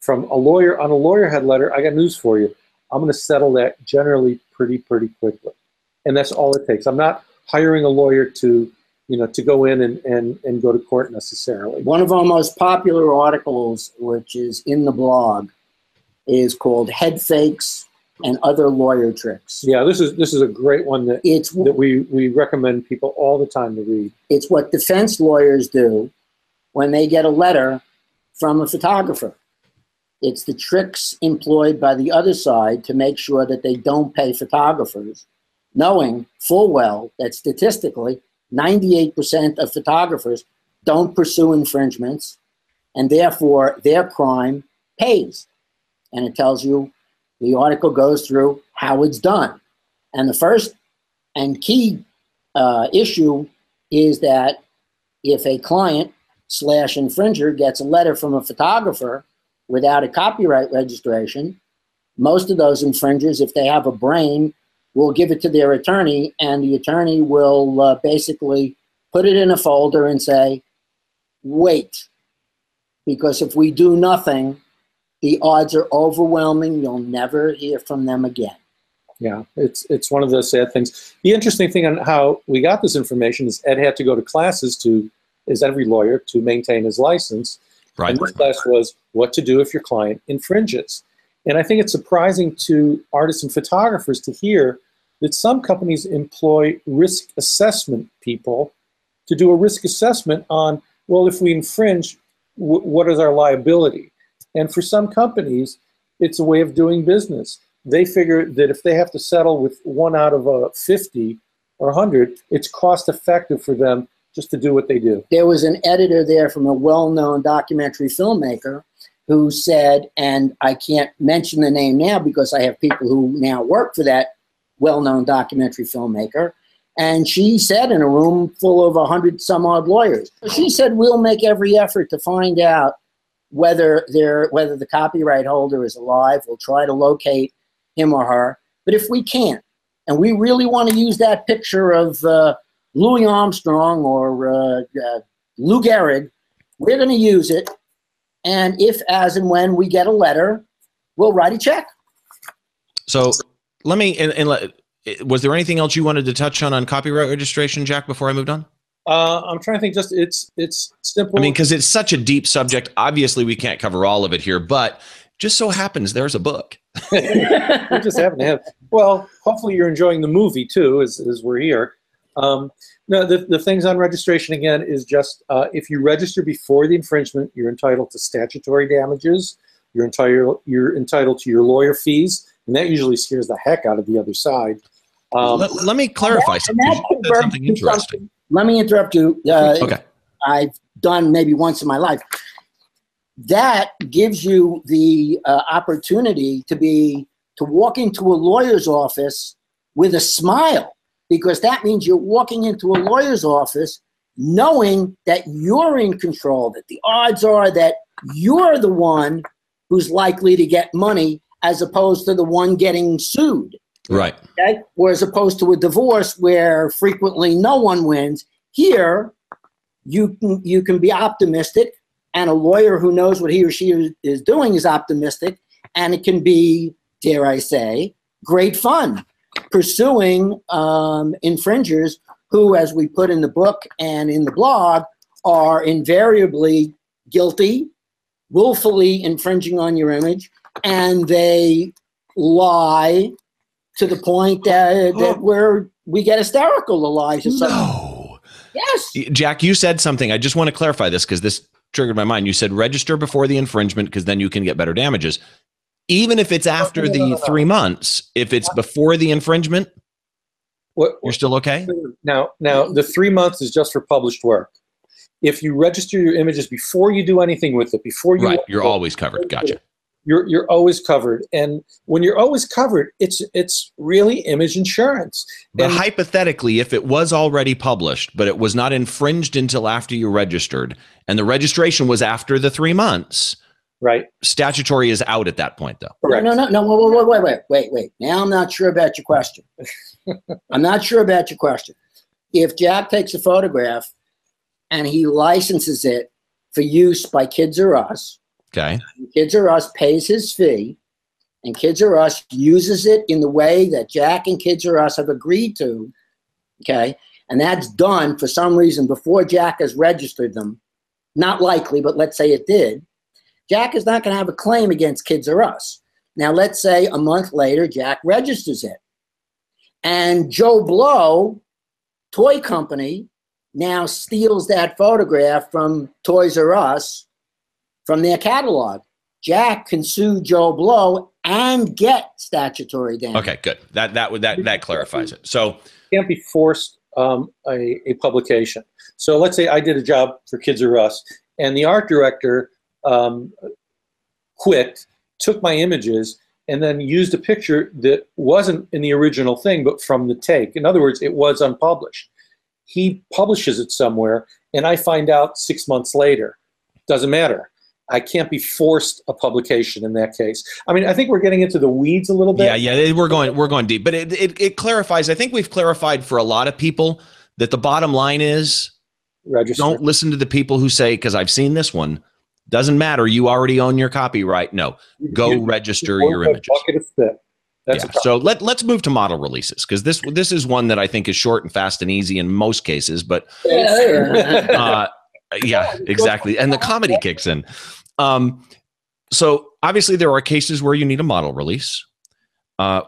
from a lawyer on a lawyer head letter, I got news for you. I'm going to settle that generally pretty, pretty quickly. And that's all it takes. I'm not hiring a lawyer to, you know, to go in and, and, and go to court necessarily. One of our most popular articles, which is in the blog, is called Head Fakes and Other Lawyer Tricks. Yeah, this is this is a great one that, it's, that we, we recommend people all the time to read. It's what defense lawyers do when they get a letter from a photographer. It's the tricks employed by the other side to make sure that they don't pay photographers, knowing full well that statistically ninety-eight percent of photographers don't pursue infringements, and therefore their crime pays. And it tells you, the article goes through how it's done. And the first and key uh, issue is that if a client slash infringer gets a letter from a photographer without a copyright registration, most of those infringers, if they have a brain, will give it to their attorney, and the attorney will uh, basically put it in a folder and say, wait, because if we do nothing, the odds are overwhelming, you'll never hear from them again. Yeah, it's, it's one of those sad things. The interesting thing on how we got this information is Ed had to go to classes to, as every lawyer, to maintain his license. Right. And this class was what to do if your client infringes. And I think it's surprising to artists and photographers to hear that some companies employ risk assessment people to do a risk assessment on, well, if we infringe, w what is our liability? And for some companies, it's a way of doing business. They figure that if they have to settle with one out of uh, fifty or a hundred, it's cost effective for them just to do what they do. There was an editor there from a well-known documentary filmmaker who said, and I can't mention the name now because I have people who now work for that well-known documentary filmmaker, and she said in a room full of a hundred some odd lawyers, she said, we'll make every effort to find out whether, they're, whether the copyright holder is alive. We'll try to locate him or her. But if we can't, and we really want to use that picture of uh, Louis Armstrong or uh, uh, Lou Gehrig, we're going to use it, and if, as and when we get a letter, we'll write a check. So let me, and, and let, was there anything else you wanted to touch on on copyright registration, Jack, before I moved on? Uh, I'm trying to think just, it's, it's simple. I mean, because it's such a deep subject, obviously we can't cover all of it here, but just so happens there's a book. We just happen to have, well, hopefully you're enjoying the movie too, as, as we're here. Um, no, the, the things on registration again is just uh, if you register before the infringement, you're entitled to statutory damages. You're entitled you're entitled to your lawyer fees, and that usually scares the heck out of the other side. Um, let, let me clarify that, something. Something interesting. Something. Let me interrupt you. Uh, okay. I've done maybe once in my life. That gives you the uh, opportunity to be to walk into a lawyer's office with a smile. Because that means you're walking into a lawyer's office knowing that you're in control, that the odds are that you're the one who's likely to get money as opposed to the one getting sued. Right. Okay? Or as opposed to a divorce where frequently no one wins. Here, you can, you can be optimistic, and a lawyer who knows what he or she is doing is optimistic, and it can be, dare I say, great fun pursuing um, infringers who, as we put in the book and in the blog, are invariably guilty, willfully infringing on your image, and they lie to the point that, that we're, we get hysterical to lie to someone. No. Yes. Jack, you said something. I just want to clarify this because this triggered my mind. You said register before the infringement because then you can get better damages. Even if it's after no, no, no, no. the three months, if it's before the infringement, what, you're still okay? Now, now, the three months is just for published work. If you register your images before you do anything with it, before you- Right, you're always covered, gotcha. You're, you're always covered. And when you're always covered, it's, it's really image insurance. But and hypothetically, if it was already published, but it was not infringed until after you registered, and the registration was after the three months, right. Statutory is out at that point, though. Correct. No, no, no, no, wait, wait, wait, wait, wait. Now I'm not sure about your question. I'm not sure about your question. If Jack takes a photograph and he licenses it for use by Kids R Us. Okay. Kids R Us pays his fee, and Kids R Us uses it in the way that Jack and Kids R Us have agreed to, okay? And that's done for some reason before Jack has registered them. Not likely, but let's say it did. Jack is not gonna have a claim against Kids R Us. Now let's say a month later, Jack registers it. And Joe Blow, toy company, now steals that photograph from Toys R Us from their catalog. Jack can sue Joe Blow and get statutory damage. Okay, good. That that would that that clarifies it. So you can't be forced um, a, a publication. So let's say I did a job for Kids R Us, and the art director um, quit, took my images, and then used a picture that wasn't in the original thing, but from the take. In other words, it was unpublished. He publishes it somewhere, and I find out six months later. Doesn't matter. I can't be forced a publication in that case. I mean, I think we're getting into the weeds a little bit. Yeah, yeah, we're going, we're going deep. But it, it, it clarifies. I think we've clarified for a lot of people that the bottom line is register. Don't listen to the people who say, because I've seen this one, doesn't matter. You already own your copyright. No, go you, register you your images. That's yeah. So let, let's move to model releases, because this this is one that I think is short and fast and easy in most cases. But uh, yeah, exactly. And the comedy kicks in. Um, so obviously, there are cases where you need a model release. Uh,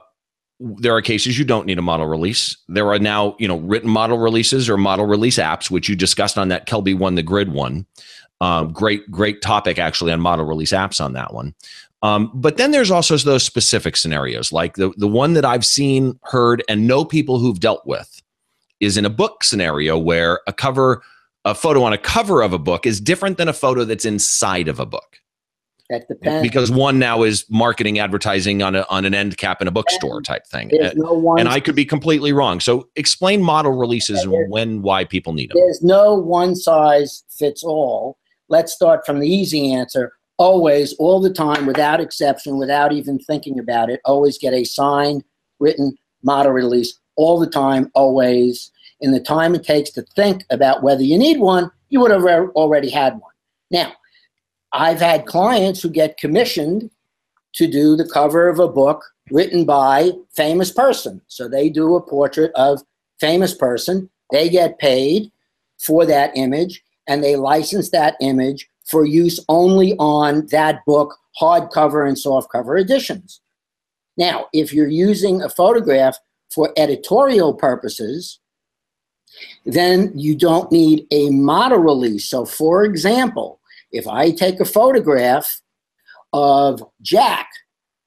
there are cases you don't need a model release. There are now, you know, written model releases or model release apps, which you discussed on that Kelby One, the Grid one. Um, great, great topic, actually, on model release apps on that one. Um, but then there's also those specific scenarios, like the, the one that I've seen, heard, and know people who've dealt with is in a book scenario where a cover, a photo on a cover of a book is different than a photo that's inside of a book. That depends. Because one now is marketing, advertising on, a, on an end cap in a bookstore type thing. And, no and I could be completely wrong. So explain model releases and when, why people need them. There's no one size fits all. Let's start from the easy answer. Always, all the time, without exception, without even thinking about it, always get a signed, written model release all the time, always. In the time it takes to think about whether you need one, you would have already had one. Now, I've had clients who get commissioned to do the cover of a book written by famous person. So they do a portrait of famous person. They get paid for that image, and they license that image for use only on that book, hardcover and softcover editions. Now, if you're using a photograph for editorial purposes, then you don't need a model release. So for example, if I take a photograph of Jack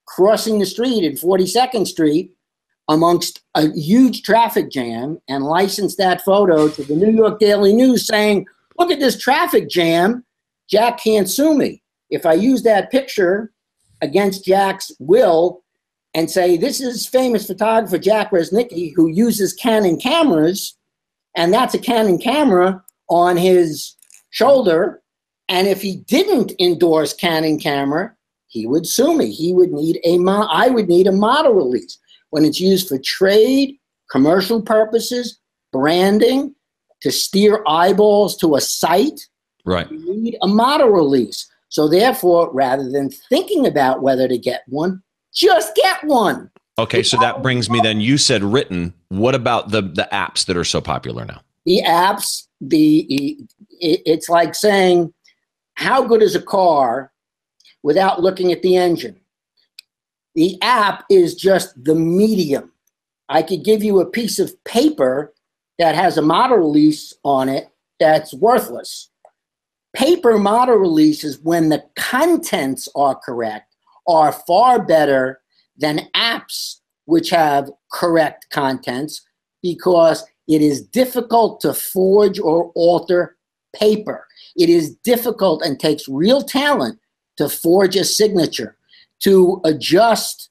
crossing the street in forty-second street amongst a huge traffic jam and license that photo to the New York Daily News saying, look at this traffic jam, Jack can't sue me. If I use that picture against Jack's will and say, this is famous photographer Jack Reznicki who uses Canon cameras, and that's a Canon camera on his shoulder, and if he didn't endorse Canon camera, he would sue me. He would need a mo- I would need a model release. When it's used for trade, commercial purposes, branding, to steer eyeballs to a site, right. You need a model release. So therefore, rather than thinking about whether to get one, just get one. Okay, so that brings me then, you said written. What about the the apps that are so popular now? The apps, the it's like saying, how good is a car without looking at the engine? The app is just the medium. I could give you a piece of paper that has a model release on it that's worthless. Paper model releases, when the contents are correct, are far better than apps which have correct contents, because it is difficult to forge or alter paper. It is difficult and takes real talent to forge a signature, to adjust,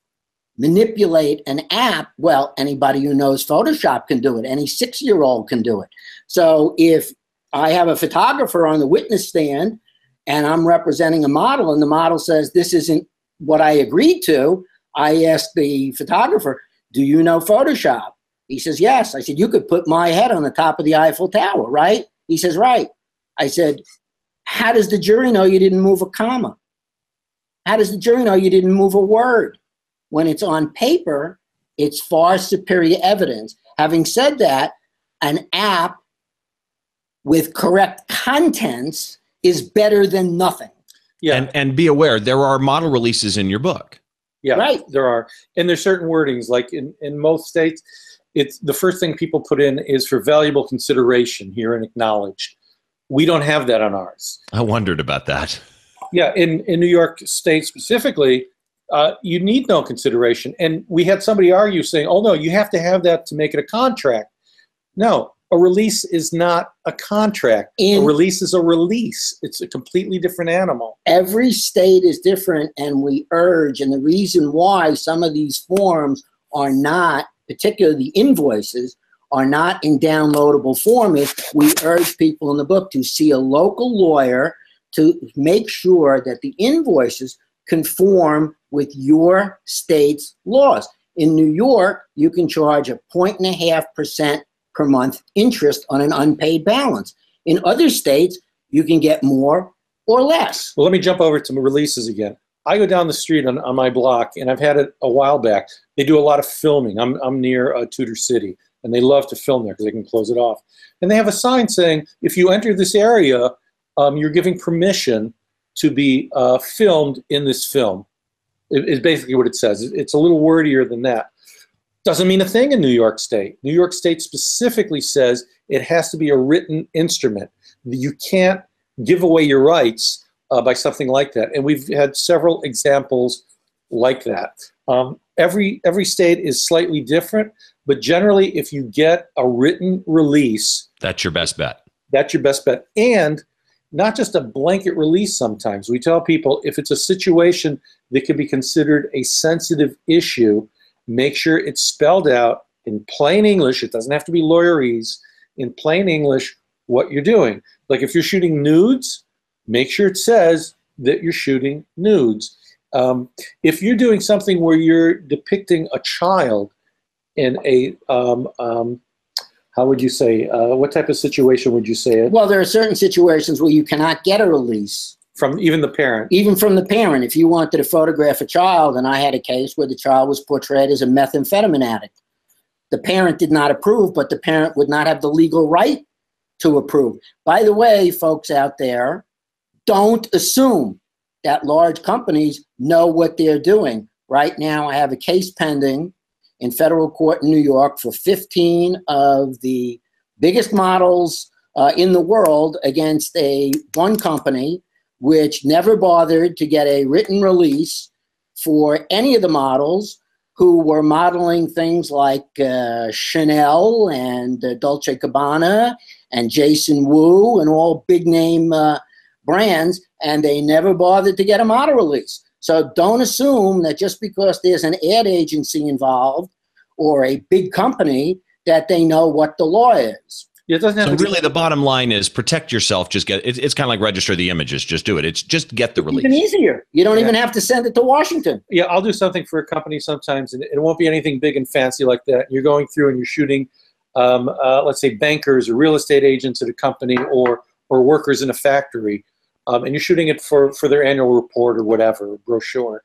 manipulate an app. Well, anybody who knows Photoshop can do it. Any six-year-old can do it. So if I have a photographer on the witness stand and I'm representing a model and the model says, this isn't what I agreed to, I asked the photographer, do you know Photoshop? He says, yes. I said, you could put my head on the top of the Eiffel Tower, right? He says, right. I said, how does the jury know you didn't move a comma? How does the jury know you didn't move a word? When it's on paper, it's far superior evidence. Having said that, an app with correct contents is better than nothing. Yeah. And, and be aware, there are model releases in your book. Yeah, right. There are. And there's certain wordings, like in, in most states, it's the first thing people put in is for valuable consideration here and acknowledged. We don't have that on ours. I wondered about that. Yeah, in, in New York State specifically, uh, you need no consideration. And we had somebody argue saying, oh, no, you have to have that to make it a contract. No, a release is not a contract. In, a release is a release. It's a completely different animal. Every state is different, and we urge, and the reason why some of these forms are not, particularly the invoices, are not in downloadable form, is we urge people in the book to see a local lawyer to make sure that the invoices conform with your state's laws. In New York, you can charge a point and a half percent per month interest on an unpaid balance. In other states, you can get more or less. Well, let me jump over to releases again. I go down the street on, on my block, and I've had it a while back. They do a lot of filming. I'm, I'm near uh, Tudor City, and they love to film there because they can close it off. And they have a sign saying, if you enter this area, um, you're giving permission to be uh, filmed in this film, is basically what it says. It's a little wordier than that. Doesn't mean a thing in New York State. New York State specifically says it has to be a written instrument. You can't give away your rights Uh, by something like that, and we've had several examples like that. Um, every every state is slightly different, but generally, if you get a written release, that's your best bet. That's your best bet, and not just a blanket release. Sometimes we tell people, if it's a situation that can be considered a sensitive issue, make sure it's spelled out in plain English. It doesn't have to be lawyerese. In plain English, what you're doing. Like if you're shooting nudes, make sure it says that you're shooting nudes. Um, if you're doing something where you're depicting a child in a, um, um, how would you say, uh, what type of situation would you say it? Well, there are certain situations where you cannot get a release. From even the parent? Even from the parent. If you wanted to photograph a child, and I had a case where the child was portrayed as a methamphetamine addict. The parent did not approve, but the parent would not have the legal right to approve. By the way, folks out there, don't assume that large companies know what they're doing. Right now, I have a case pending in federal court in New York for fifteen of the biggest models uh, in the world against a one company which never bothered to get a written release for any of the models who were modeling things like uh, Chanel and uh, Dolce and Gabbana and Jason Wu and all big name uh, brands, and they never bothered to get a model release. So don't assume that just because there's an ad agency involved or a big company that they know what the law is. It doesn't have so to really, the bottom line is protect yourself. Just get it, it's kind of like register the images. Just do it. It's just get the release. It's even easier. You don't yeah. even have to send it to Washington. Yeah, I'll do something for a company sometimes, and it won't be anything big and fancy like that. You're going through and you're shooting, um, uh, let's say, bankers or real estate agents at a company or or workers in a factory. Um, and you're shooting it for, for their annual report or whatever, brochure.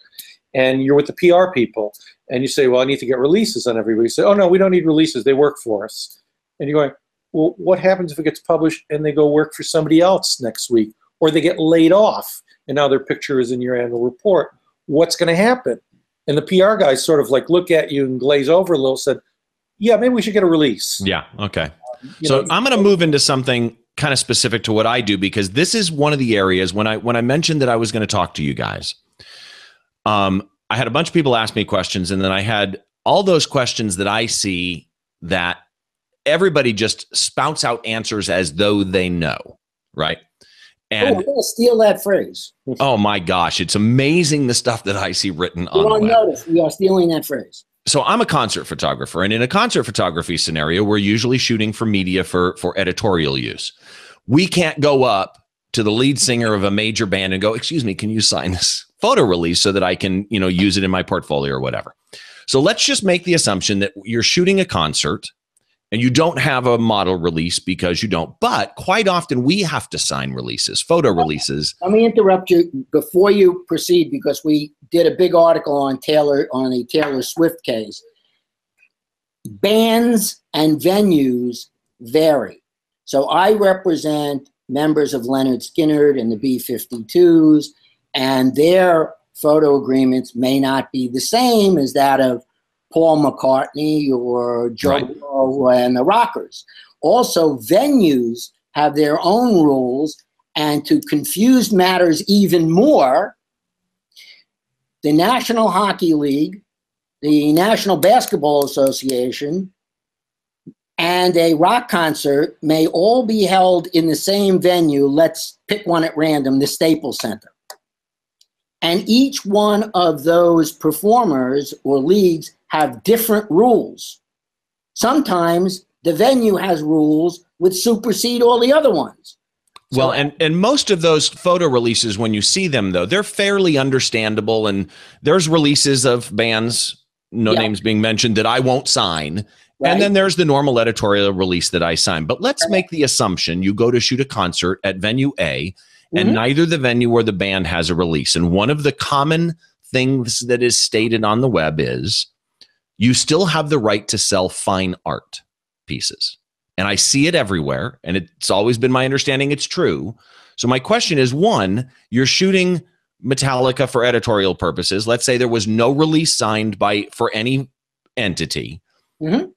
and you're with the P R people, and you say, well, I need to get releases on every week. You say, oh, no, we don't need releases. They work for us. And you're going, well, what happens if it gets published and they go work for somebody else next week, or they get laid off and now their picture is in your annual report? What's going to happen? And the P R guys sort of like look at you and glaze over a little, said, yeah, maybe we should get a release. Yeah, okay. Um, so know, I'm going to move into something kind of specific to what I do, because this is one of the areas when I when I mentioned that I was going to talk to you guys, um, I had a bunch of people ask me questions, and then I had all those questions that I see that everybody just spouts out answers as though they know, right? And oh, I'm going to steal that phrase. Oh my gosh, it's amazing the stuff that I see written on the web. You won't notice we are stealing that phrase. So I'm a concert photographer, and in a concert photography scenario, we're usually shooting for media for, for editorial use. We can't go up to the lead singer of a major band and go, excuse me, can you sign this photo release so that I can, you know, use it in my portfolio or whatever. So let's just make the assumption that you're shooting a concert and you don't have a model release because you don't, but quite often we have to sign releases, photo releases. Let me interrupt you before you proceed, because we did a big article on Taylor, on a Taylor Swift case. Bands and venues vary. So I represent members of Leonard Skinnard and the B fifty-twos, and their photo agreements may not be the same as that of Paul McCartney or Joe right. and the Rockers. Also, venues have their own rules, and to confuse matters even more, the National Hockey League, the National Basketball Association, and a rock concert may all be held in the same venue. Let's pick one at random, the Staples Center. And each one of those performers or leagues have different rules. Sometimes the venue has rules which supersede all the other ones. So well, and, and most of those photo releases, when you see them, though, they're fairly understandable. And there's releases of bands, no yeah. names being mentioned, that I won't sign. Right. And then there's the normal editorial release that I sign. But let's right. make the assumption you go to shoot a concert at venue A, mm-hmm. and neither the venue or the band has a release. And one of the common things that is stated on the web is, you still have the right to sell fine art pieces. And I see it everywhere, and it's always been my understanding it's true. So my question is, one, you're shooting Metallica for editorial purposes. Let's say there was no release signed by for any entity, mm-hmm.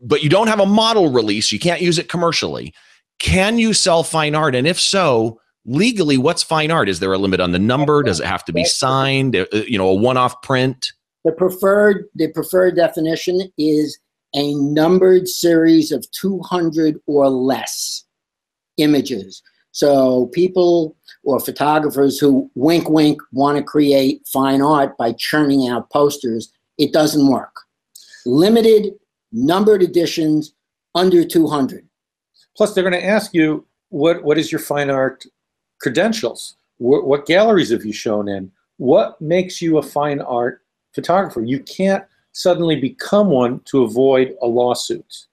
but you don't have a model release. You can't use it commercially. Can you sell fine art? And if so, legally, what's fine art? Is there a limit on the number? Does it have to be signed? You know, a one-off print? The preferred, the preferred definition is a numbered series of two hundred or less images. So people or photographers who, wink, wink, want to create fine art by churning out posters, it doesn't work. Limited, numbered editions under two hundred. Plus, they're going to ask you, what, what is your fine art credentials? What, what galleries have you shown in? What makes you a fine art photographer? You can't suddenly become one to avoid a lawsuit.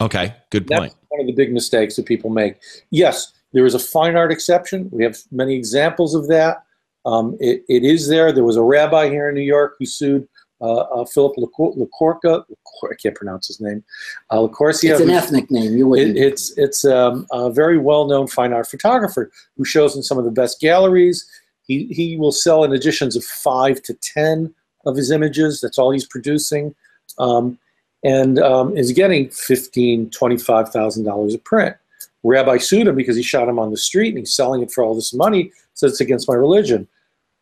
Okay, good point. That's one of the big mistakes that people make. Yes, there is a fine art exception. We have many examples of that. Um, it, it is there. There was a rabbi here in New York who sued uh, uh, Philip LaCorca. I can't pronounce his name. Uh, LaCorsia. It's an ethnic name. You wouldn't. It, it's it's um, a very well-known fine art photographer who shows in some of the best galleries. He, he will sell in editions of five to ten of his images. That's all he's producing, um, and um, is getting fifteen thousand dollars, twenty-five thousand dollars a print. Rabbi sued him because he shot him on the street and he's selling it for all this money, so it's against my religion.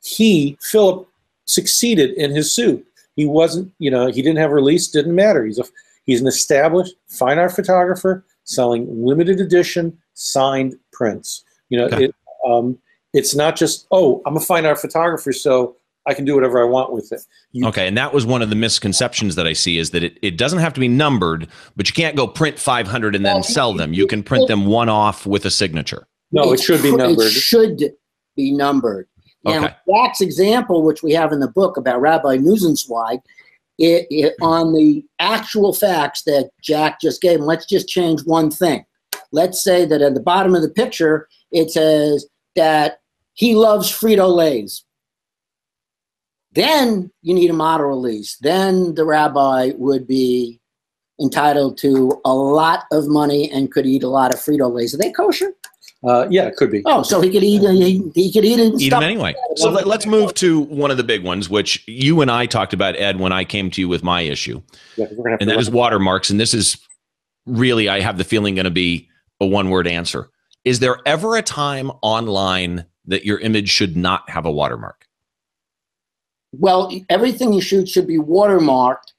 He, Philip, succeeded in his suit. He wasn't, you know, he didn't have a release, didn't matter. He's, a, he's an established fine art photographer selling limited edition signed prints. You know, okay. it, um, it's not just, oh, I'm a fine art photographer, so I can do whatever I want with it. You okay, and that was one of the misconceptions that I see, is that it, it doesn't have to be numbered, but you can't go print five hundred and then sell them. You can print them one off with a signature. No, it, it should be numbered. It should be numbered. Now, okay. Jack's example, which we have in the book about Rabbi Nusenzweig, it, it, on the actual facts that Jack just gave, let's just change one thing. Let's say that at the bottom of the picture, it says that he loves Frito-Lays. Then you need a model release. Then the rabbi would be entitled to a lot of money and could eat a lot of Frito-Lays. Are they kosher? Uh, yeah, it could be. Oh, so he could eat. He, he could eat it. Eat them anyway. So let, let's move to one of the big ones, which you and I talked about, Ed, when I came to you with my issue, yeah, we're gonna have and to that is watermarks. And this is really, I have the feeling, going to be a one-word answer. Is there ever a time online that your image should not have a watermark? Well, everything you shoot should be watermarked,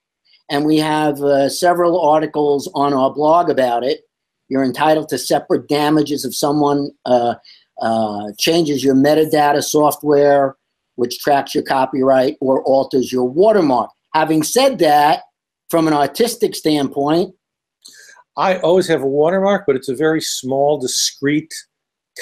and we have uh, several articles on our blog about it. You're entitled to separate damages if someone uh, uh, changes your metadata software, which tracks your copyright, or alters your watermark. Having said that, from an artistic standpoint, I always have a watermark, but it's a very small, discrete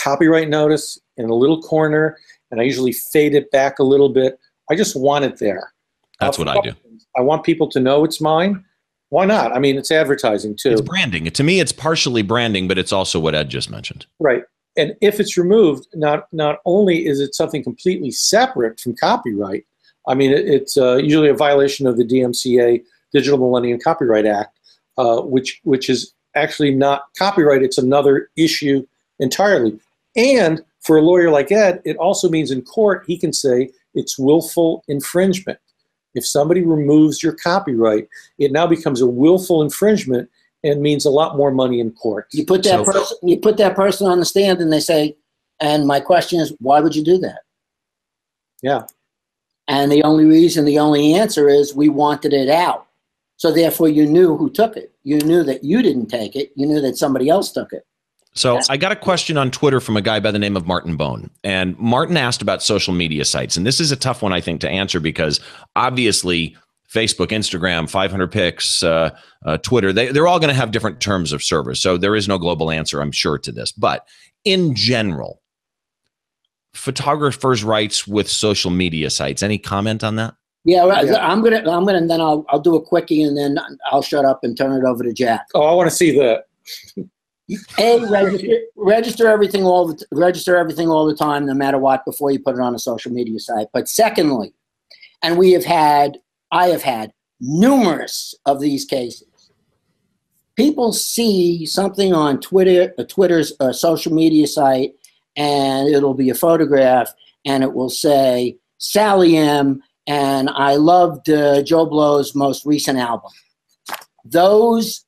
copyright notice in a little corner, and I usually fade it back a little bit. I just want it there. That's what I do. I want people to know it's mine. Why not? I mean, it's advertising too. It's branding. To me, it's partially branding, but it's also what Ed just mentioned. Right. And if it's removed, not not only is it something completely separate from copyright, I mean, it, it's uh, usually a violation of the D M C A, Digital Millennium Copyright Act, uh, which which is actually not copyright. It's another issue entirely. And for a lawyer like Ed, it also means in court he can say it's willful infringement. If somebody removes your copyright, it now becomes a willful infringement and means a lot more money in court. You put that so, person, you put that person on the stand and they say, and my question is, why would you do that? Yeah. And the only reason, the only answer is we wanted it out. So therefore you knew who took it. You knew that you didn't take it. You knew that somebody else took it. So I got a question on Twitter from a guy by the name of Martin Bone, and Martin asked about social media sites. And this is a tough one, I think, to answer, because obviously Facebook, Instagram, five hundred pics, uh, uh, Twitter, they, they're all going to have different terms of service. So there is no global answer, I'm sure, to this. But in general, photographers' rights with social media sites. Any comment on that? Yeah, yeah. I'm going to, I'm going to, and then I'll, I'll do a quickie and then I'll shut up and turn it over to Jack. Oh, I want to see that. A, register, register everything all the, register everything all the time, no matter what, before you put it on a social media site. But secondly, and we have had, I have had numerous of these cases. People see something on Twitter, uh, Twitter's uh, social media site, and it'll be a photograph, and it will say Sally M. and I loved uh, Joe Blow's most recent album. Those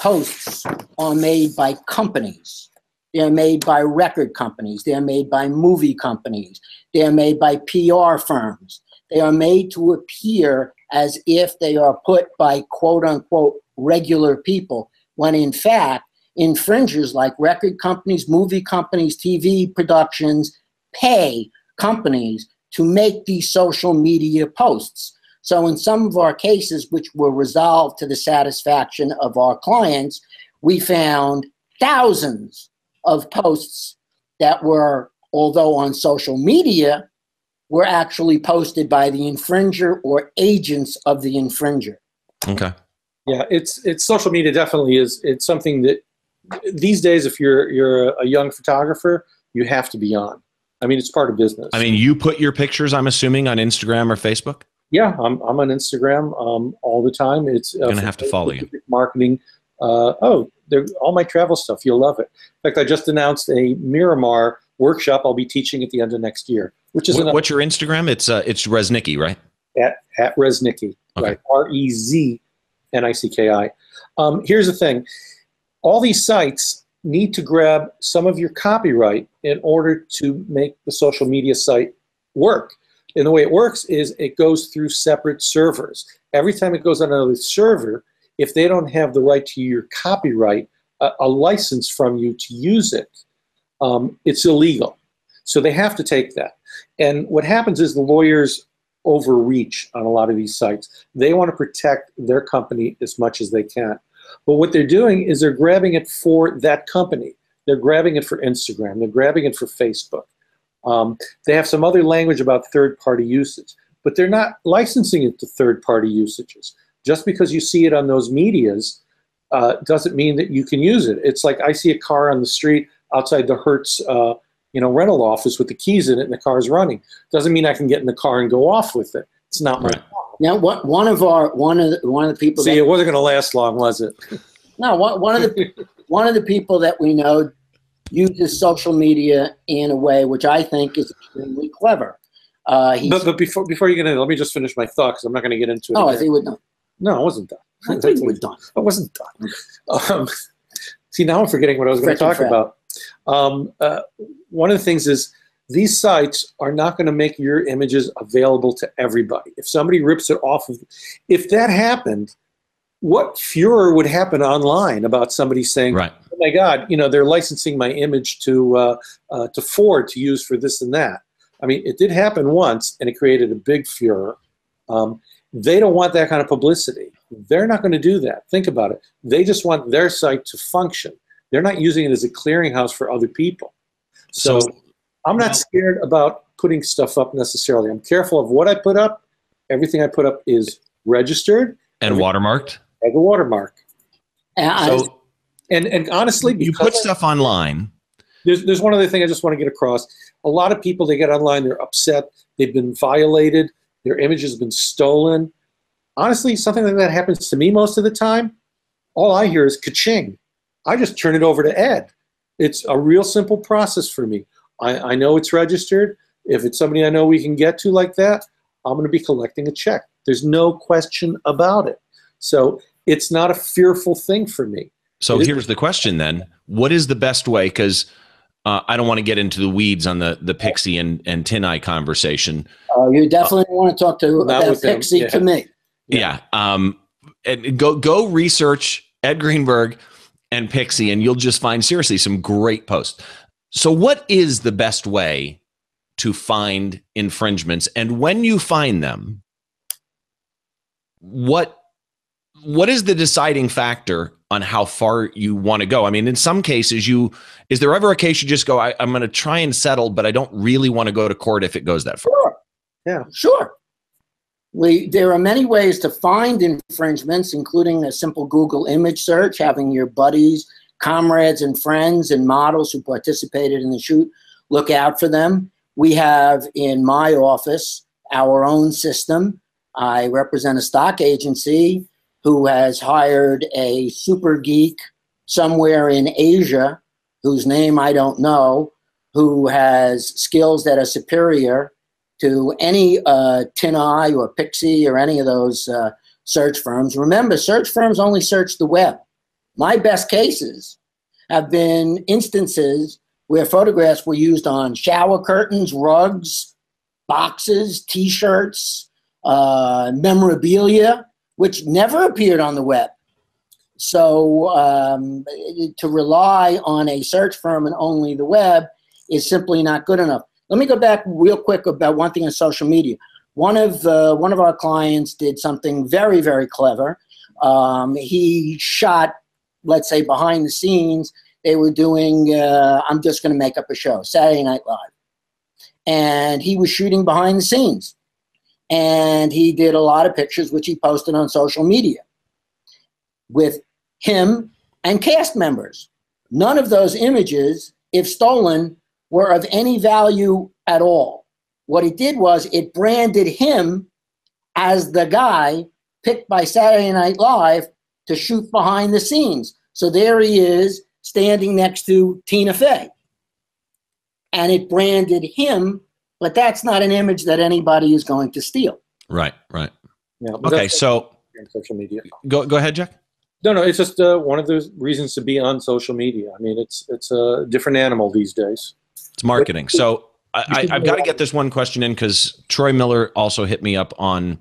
posts are made by companies. They're made by record companies. They're made by movie companies. They're made by P R firms. They are made to appear as if they are put by quote unquote regular people, when in fact, infringers like record companies, movie companies, T V productions pay companies to make these social media posts. So in some of our cases, which were resolved to the satisfaction of our clients, we found thousands of posts that were, although on social media, were actually posted by the infringer or agents of the infringer. Okay. Yeah, it's it's social media definitely is. It's something that these days, if you're you're a young photographer, you have to be on. I mean, it's part of business. I mean, you put your pictures, I'm assuming, on Instagram or Facebook? Yeah, I'm, I'm on Instagram um, all the time. It's uh, gonna have to follow you. Marketing. Uh, oh, all my travel stuff. You'll love it. In fact, I just announced a Miramar workshop I'll be teaching at the end of next year. Which is what, what's your Instagram? It's uh, it's Reznicki, right? At at Reznicki, okay. Right? R E Z N I C K I. Um, here's the thing: all these sites need to grab some of your copyright in order to make the social media site work. And the way it works is it goes through separate servers. Every time it goes on another server, if they don't have the right to your copyright, a, a license from you to use it, um, it's illegal. So they have to take that. And what happens is the lawyers overreach on a lot of these sites. They want to protect their company as much as they can. But what they're doing is they're grabbing it for that company. They're grabbing it for Instagram. They're grabbing it for Facebook. Um, they have some other language about third-party usage, but they're not licensing it to third-party usages. Just because you see it on those medias uh, doesn't mean that you can use it. It's like I see a car on the street outside the Hertz uh, you know, rental office with the keys in it and the car's running. Doesn't mean I can get in the car and go off with it. It's not my problem. Now, what, one of our one of the, one of the people. See, that, it wasn't going to last long, was it? No, one, one of the one of the people that we know uses social media in a way which I think is extremely clever. Uh, but but before before you get into it, let me just finish my thought because I'm not going to get into it. Oh, again. I think we're done. No, I wasn't done. I think we're done. I wasn't done. Um, see, now I'm forgetting what I was going to talk Fred. about. Um, uh, one of the things is these sites are not going to make your images available to everybody. If somebody rips it off of, if that happened, what furor would happen online about somebody saying, right. "Oh my God, you know, they're licensing my image to uh, uh, to Ford to use for this and that." I mean, it did happen once, and it created a big furor. Um, they don't want that kind of publicity. They're not going to do that. Think about it. They just want their site to function. They're not using it as a clearinghouse for other people. So, so I'm not scared about putting stuff up necessarily. I'm careful of what I put up. Everything I put up is registered. And watermarked? I have a watermark. And, so, and, and honestly, you put stuff online. There's, there's one other thing I just want to get across. A lot of people, they get online, they're upset. They've been violated. Their image has been stolen. Honestly, something like that happens to me most of the time. All I hear is ka-ching. I just turn it over to Ed. It's a real simple process for me. I, I know it's registered. If it's somebody I know we can get to like that, I'm going to be collecting a check. There's no question about it. So it's not a fearful thing for me. So here's the question then. What is the best way? Because uh, I don't want to get into the weeds on the, the Pixie and, and Tin Eye conversation. Oh, uh, you definitely uh, want to talk to about Pixie yeah. to me. Yeah. yeah. Um, and go, go research Ed Greenberg and Pixie, and you'll just find, seriously, some great posts. So what is the best way to find infringements? And when you find them, what what is the deciding factor on how far you want to go? I mean, in some cases, you is there ever a case you just go, I, I'm going to try and settle, but I don't really want to go to court if it goes that far? Sure. Yeah, sure. We, there are many ways to find infringements, including a simple Google image search, having your buddies, comrades, and friends and models who participated in the shoot look out for them. We have in my office our own system. I represent a stock agency who has hired a super geek somewhere in Asia, whose name I don't know, who has skills that are superior to any uh, Tin Eye or Pixie or any of those uh, search firms. Remember, search firms only search the web. My best cases have been instances where photographs were used on shower curtains, rugs, boxes, T-shirts, uh, memorabilia, which never appeared on the web. So um, to rely on a search firm and only the web is simply not good enough. Let me go back real quick about one thing on social media. One of, uh, one of our clients did something very, very clever. Um, he shot, let's say, behind the scenes. They were doing, uh, I'm just going to make up a show, Saturday Night Live. And he was shooting behind the scenes. And he did a lot of pictures, which he posted on social media, with him and cast members. None of those images, if stolen, were of any value at all. What it did was it branded him as the guy picked by Saturday Night Live to shoot behind the scenes. So there he is standing next to Tina Fey. And it branded him, but that's not an image that anybody is going to steal. Right, right. Yeah, okay, so social media. Go, go ahead, Jack. No, no, it's just uh, one of the reasons to be on social media. I mean, it's, it's a different animal these days. It's marketing. So I, I, I've got to get this one question in because Troy Miller also hit me up on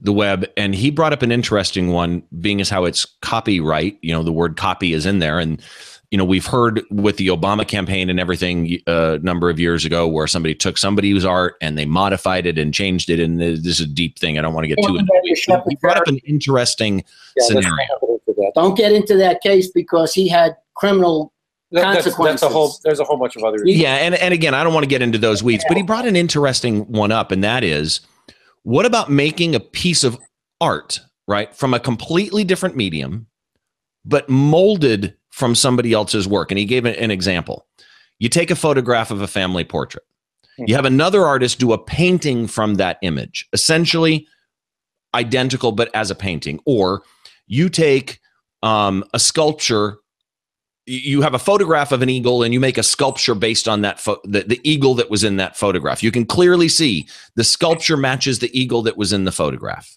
the web, and he brought up an interesting one, being as how it's copyright. You know, the word copy is in there. And, you know, we've heard with the Obama campaign and everything a number of years ago where somebody took somebody's art and they modified it and changed it. And this is a deep thing. I don't want to get too into it. He brought up an interesting scenario. Don't get into that case because he had criminal That's, that's a whole, there's a whole bunch of other issues. Yeah, and, and again, I don't want to get into those weeds, but he brought an interesting one up, and that is, what about making a piece of art, right, from a completely different medium, but molded from somebody else's work? And he gave an, an example. You take a photograph of a family portrait. You have another artist do a painting from that image, essentially identical, but as a painting. Or you take um, a sculpture. You have a photograph of an eagle and you make a sculpture based on that, the, the eagle that was in that photograph. You can clearly see the sculpture matches the eagle that was in the photograph.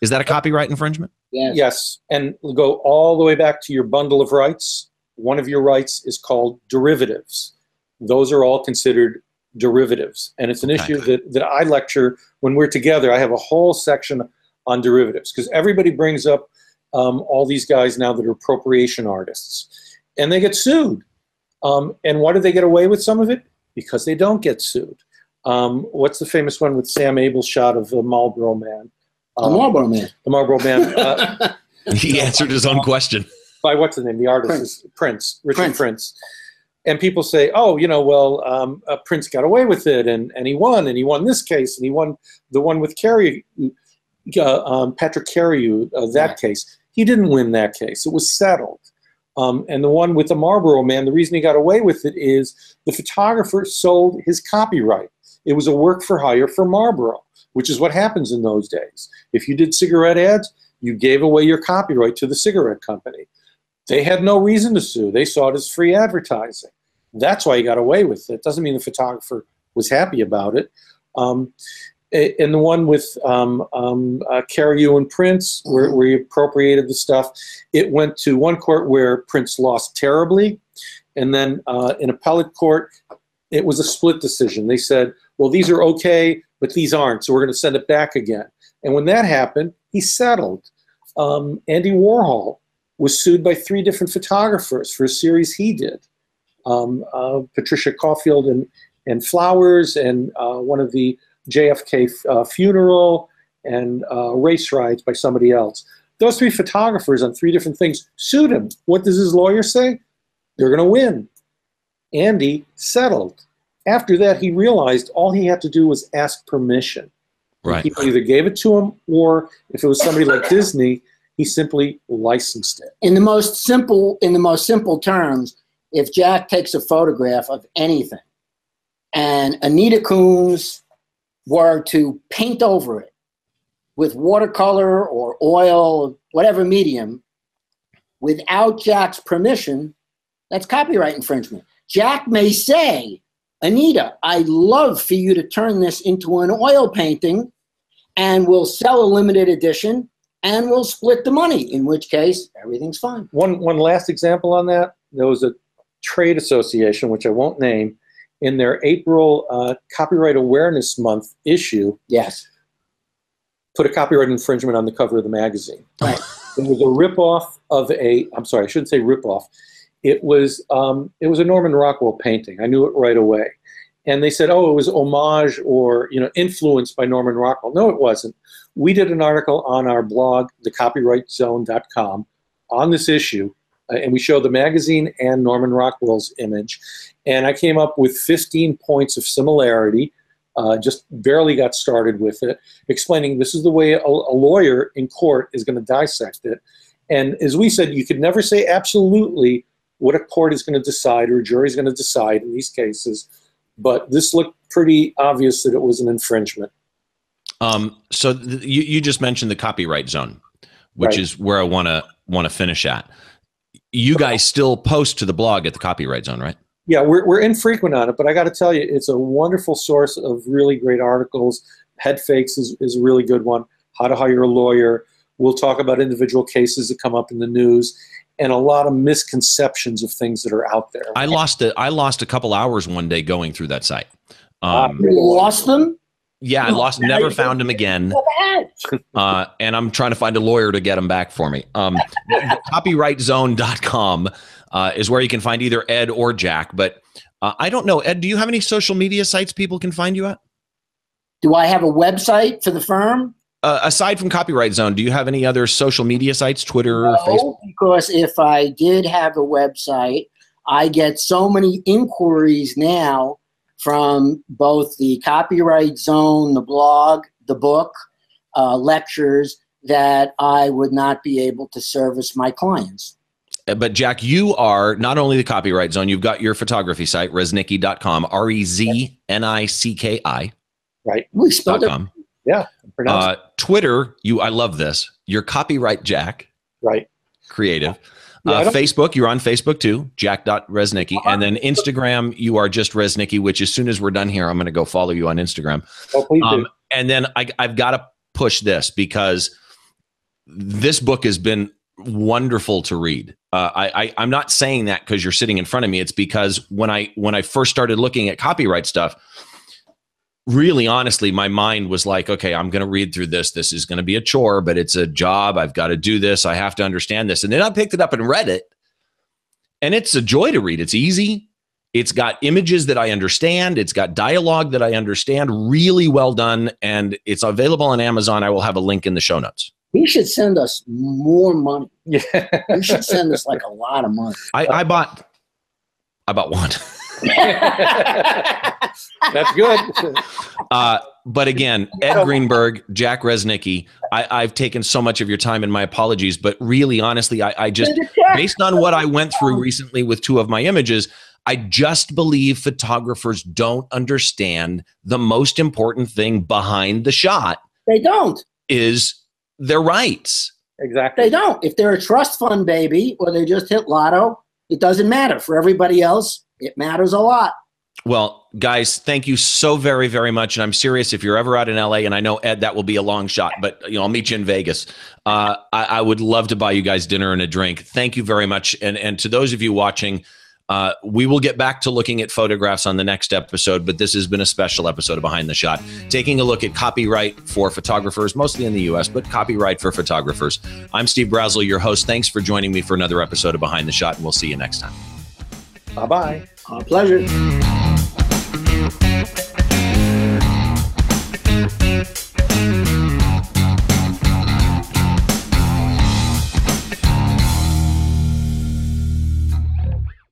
Is that a copyright infringement? Yes. Yes. And we'll go all the way back to your bundle of rights. One of your rights is called derivatives. Those are all considered derivatives. And it's an issue that, that I lecture when we're together. I have a whole section on derivatives because everybody brings up um, all these guys now that are appropriation artists. And they get sued. Um, and why do they get away with some of it? Because they don't get sued. Um, what's the famous one with Sam Abel's shot of the Marlboro Man? Um, the Marlboro Man. The Marlboro Man. Uh, he answered his own question. By what's the name? The artist Prince. is Prince, Richard Prince. Prince. And people say, oh, you know, well, um, uh, Prince got away with it, and, and he won, and he won this case, and he won the one with Carey, uh, um, Patrick Carey, uh, that yeah. case. He didn't win that case. It was settled. Um, and the one with the Marlboro Man, the reason he got away with it is the photographer sold his copyright. It was a work for hire for Marlboro, which is what happens in those days. If you did cigarette ads, you gave away your copyright to the cigarette company. They had no reason to sue. They saw it as free advertising. That's why he got away with it. Doesn't mean the photographer was happy about it. Um, and the one with um, um, uh, Carey and Prince, where, where he appropriated the stuff, it went to one court where Prince lost terribly. And then uh, in appellate court, it was a split decision. They said, well, these are okay, but these aren't, so we're going to send it back again. And when that happened, he settled. Um, Andy Warhol was sued by three different photographers for a series he did. Um, uh, Patricia Caulfield and, and Flowers, and uh, one of the J F K uh, funeral, and uh, race riots by somebody else. Those three photographers on three different things sued him. What does his lawyer say? They're going to win. Andy settled. After that, he realized all he had to do was ask permission. Right. People either gave it to him, or if it was somebody like Disney, he simply licensed it. In the most simple, in the most simple terms, if Jack takes a photograph of anything and Anita Coons were to paint over it with watercolor or oil, whatever medium, without Jack's permission, that's copyright infringement. Jack may say, Anita, I'd love for you to turn this into an oil painting, and we'll sell a limited edition, and we'll split the money, in which case everything's fine. One, one last example on that. There was a trade association, which I won't name, in their April uh, Copyright Awareness Month issue, yes, put a copyright infringement on the cover of the magazine. Right. It was a ripoff of a, I'm sorry, I shouldn't say ripoff. It was, um, it was a Norman Rockwell painting. I knew it right away. And they said, oh, it was homage or, you know, influenced by Norman Rockwell. No, it wasn't. We did an article on our blog, the copyright zone dot com, on this issue, uh, and we show the magazine and Norman Rockwell's image. And I came up with fifteen points of similarity, uh, just barely got started with it, explaining this is the way a, a lawyer in court is going to dissect it. And as we said, you could never say absolutely what a court is going to decide or a jury is going to decide in these cases, but this looked pretty obvious that it was an infringement. Um, so th you, you just mentioned the Copyright Zone, which right. is where I want to want to finish at. You guys still post to the blog at the Copyright Zone, right? Yeah, we're, we're infrequent on it, but I got to tell you, it's a wonderful source of really great articles. Head Fakes is, is a really good one. How to Hire a Lawyer. We'll talk about individual cases that come up in the news, and a lot of misconceptions of things that are out there. I lost a, I lost a couple hours one day going through that site. Um, you lost them? Yeah, I lost, never found him again, uh, and I'm trying to find a lawyer to get him back for me. Um, copyright zone dot com uh, is where you can find either Ed or Jack, but uh, I don't know. Ed, do you have any social media sites people can find you at? Do I have a website for the firm? Uh, aside from Copyright Zone, do you have any other social media sites, Twitter no, or Facebook? Because if I did have a website, I get so many inquiries now from both the Copyright Zone, the blog, the book, uh, lectures, that I would not be able to service my clients. But Jack, you are not only the Copyright Zone, you've got your photography site, reznicki dot com, R E Z N I C K I. Right. We spelled it. Yeah. Uh, Twitter, you, I love this. You're Copyright Jack. Right. Creative. Yeah. Uh, yeah, Facebook, you're on Facebook too, jack dot reznicki. Uh-huh. And then Instagram, you are just Reznicki, which as soon as we're done here, I'm going to go follow you on Instagram. Oh, please um, do. And then I, I've got to push this because this book has been wonderful to read. Uh, I, I, I'm not saying that because you're sitting in front of me. It's because when I, when I first started looking at copyright stuff, really honestly, my mind was like, okay, I'm going to read through this. This is going to be a chore, but it's a job. I've got to do this. I have to understand this. And then I picked it up and read it. And it's a joy to read. It's easy. It's got images that I understand. It's got dialogue that I understand. Really well done. And it's available on Amazon. I will have a link in the show notes. He should send us more money. Yeah. He should send us like a lot of money. I, I bought, I bought one. That's good. Uh, but again, Ed Greenberg, Jack Reznicki, I, I've taken so much of your time and my apologies, but really, honestly, I, I just, based on what I went through recently with two of my images, I just believe photographers don't understand the most important thing behind the shot. They don't. Is their rights. Exactly. They don't. If they're a trust fund baby or they just hit lotto, it doesn't matter. For everybody else, it matters a lot. Well, guys, thank you so very, very much. And I'm serious, if you're ever out in L A, and I know, Ed, that will be a long shot, but you know, I'll meet you in Vegas. Uh, I, I would love to buy you guys dinner and a drink. Thank you very much. And, and to those of you watching, Uh, we will get back to looking at photographs on the next episode, but this has been a special episode of Behind the Shot, taking a look at copyright for photographers, mostly in the U S, but copyright for photographers. I'm Steve Brazel, your host. Thanks for joining me for another episode of Behind the Shot, and we'll see you next time. Bye-bye. Our pleasure.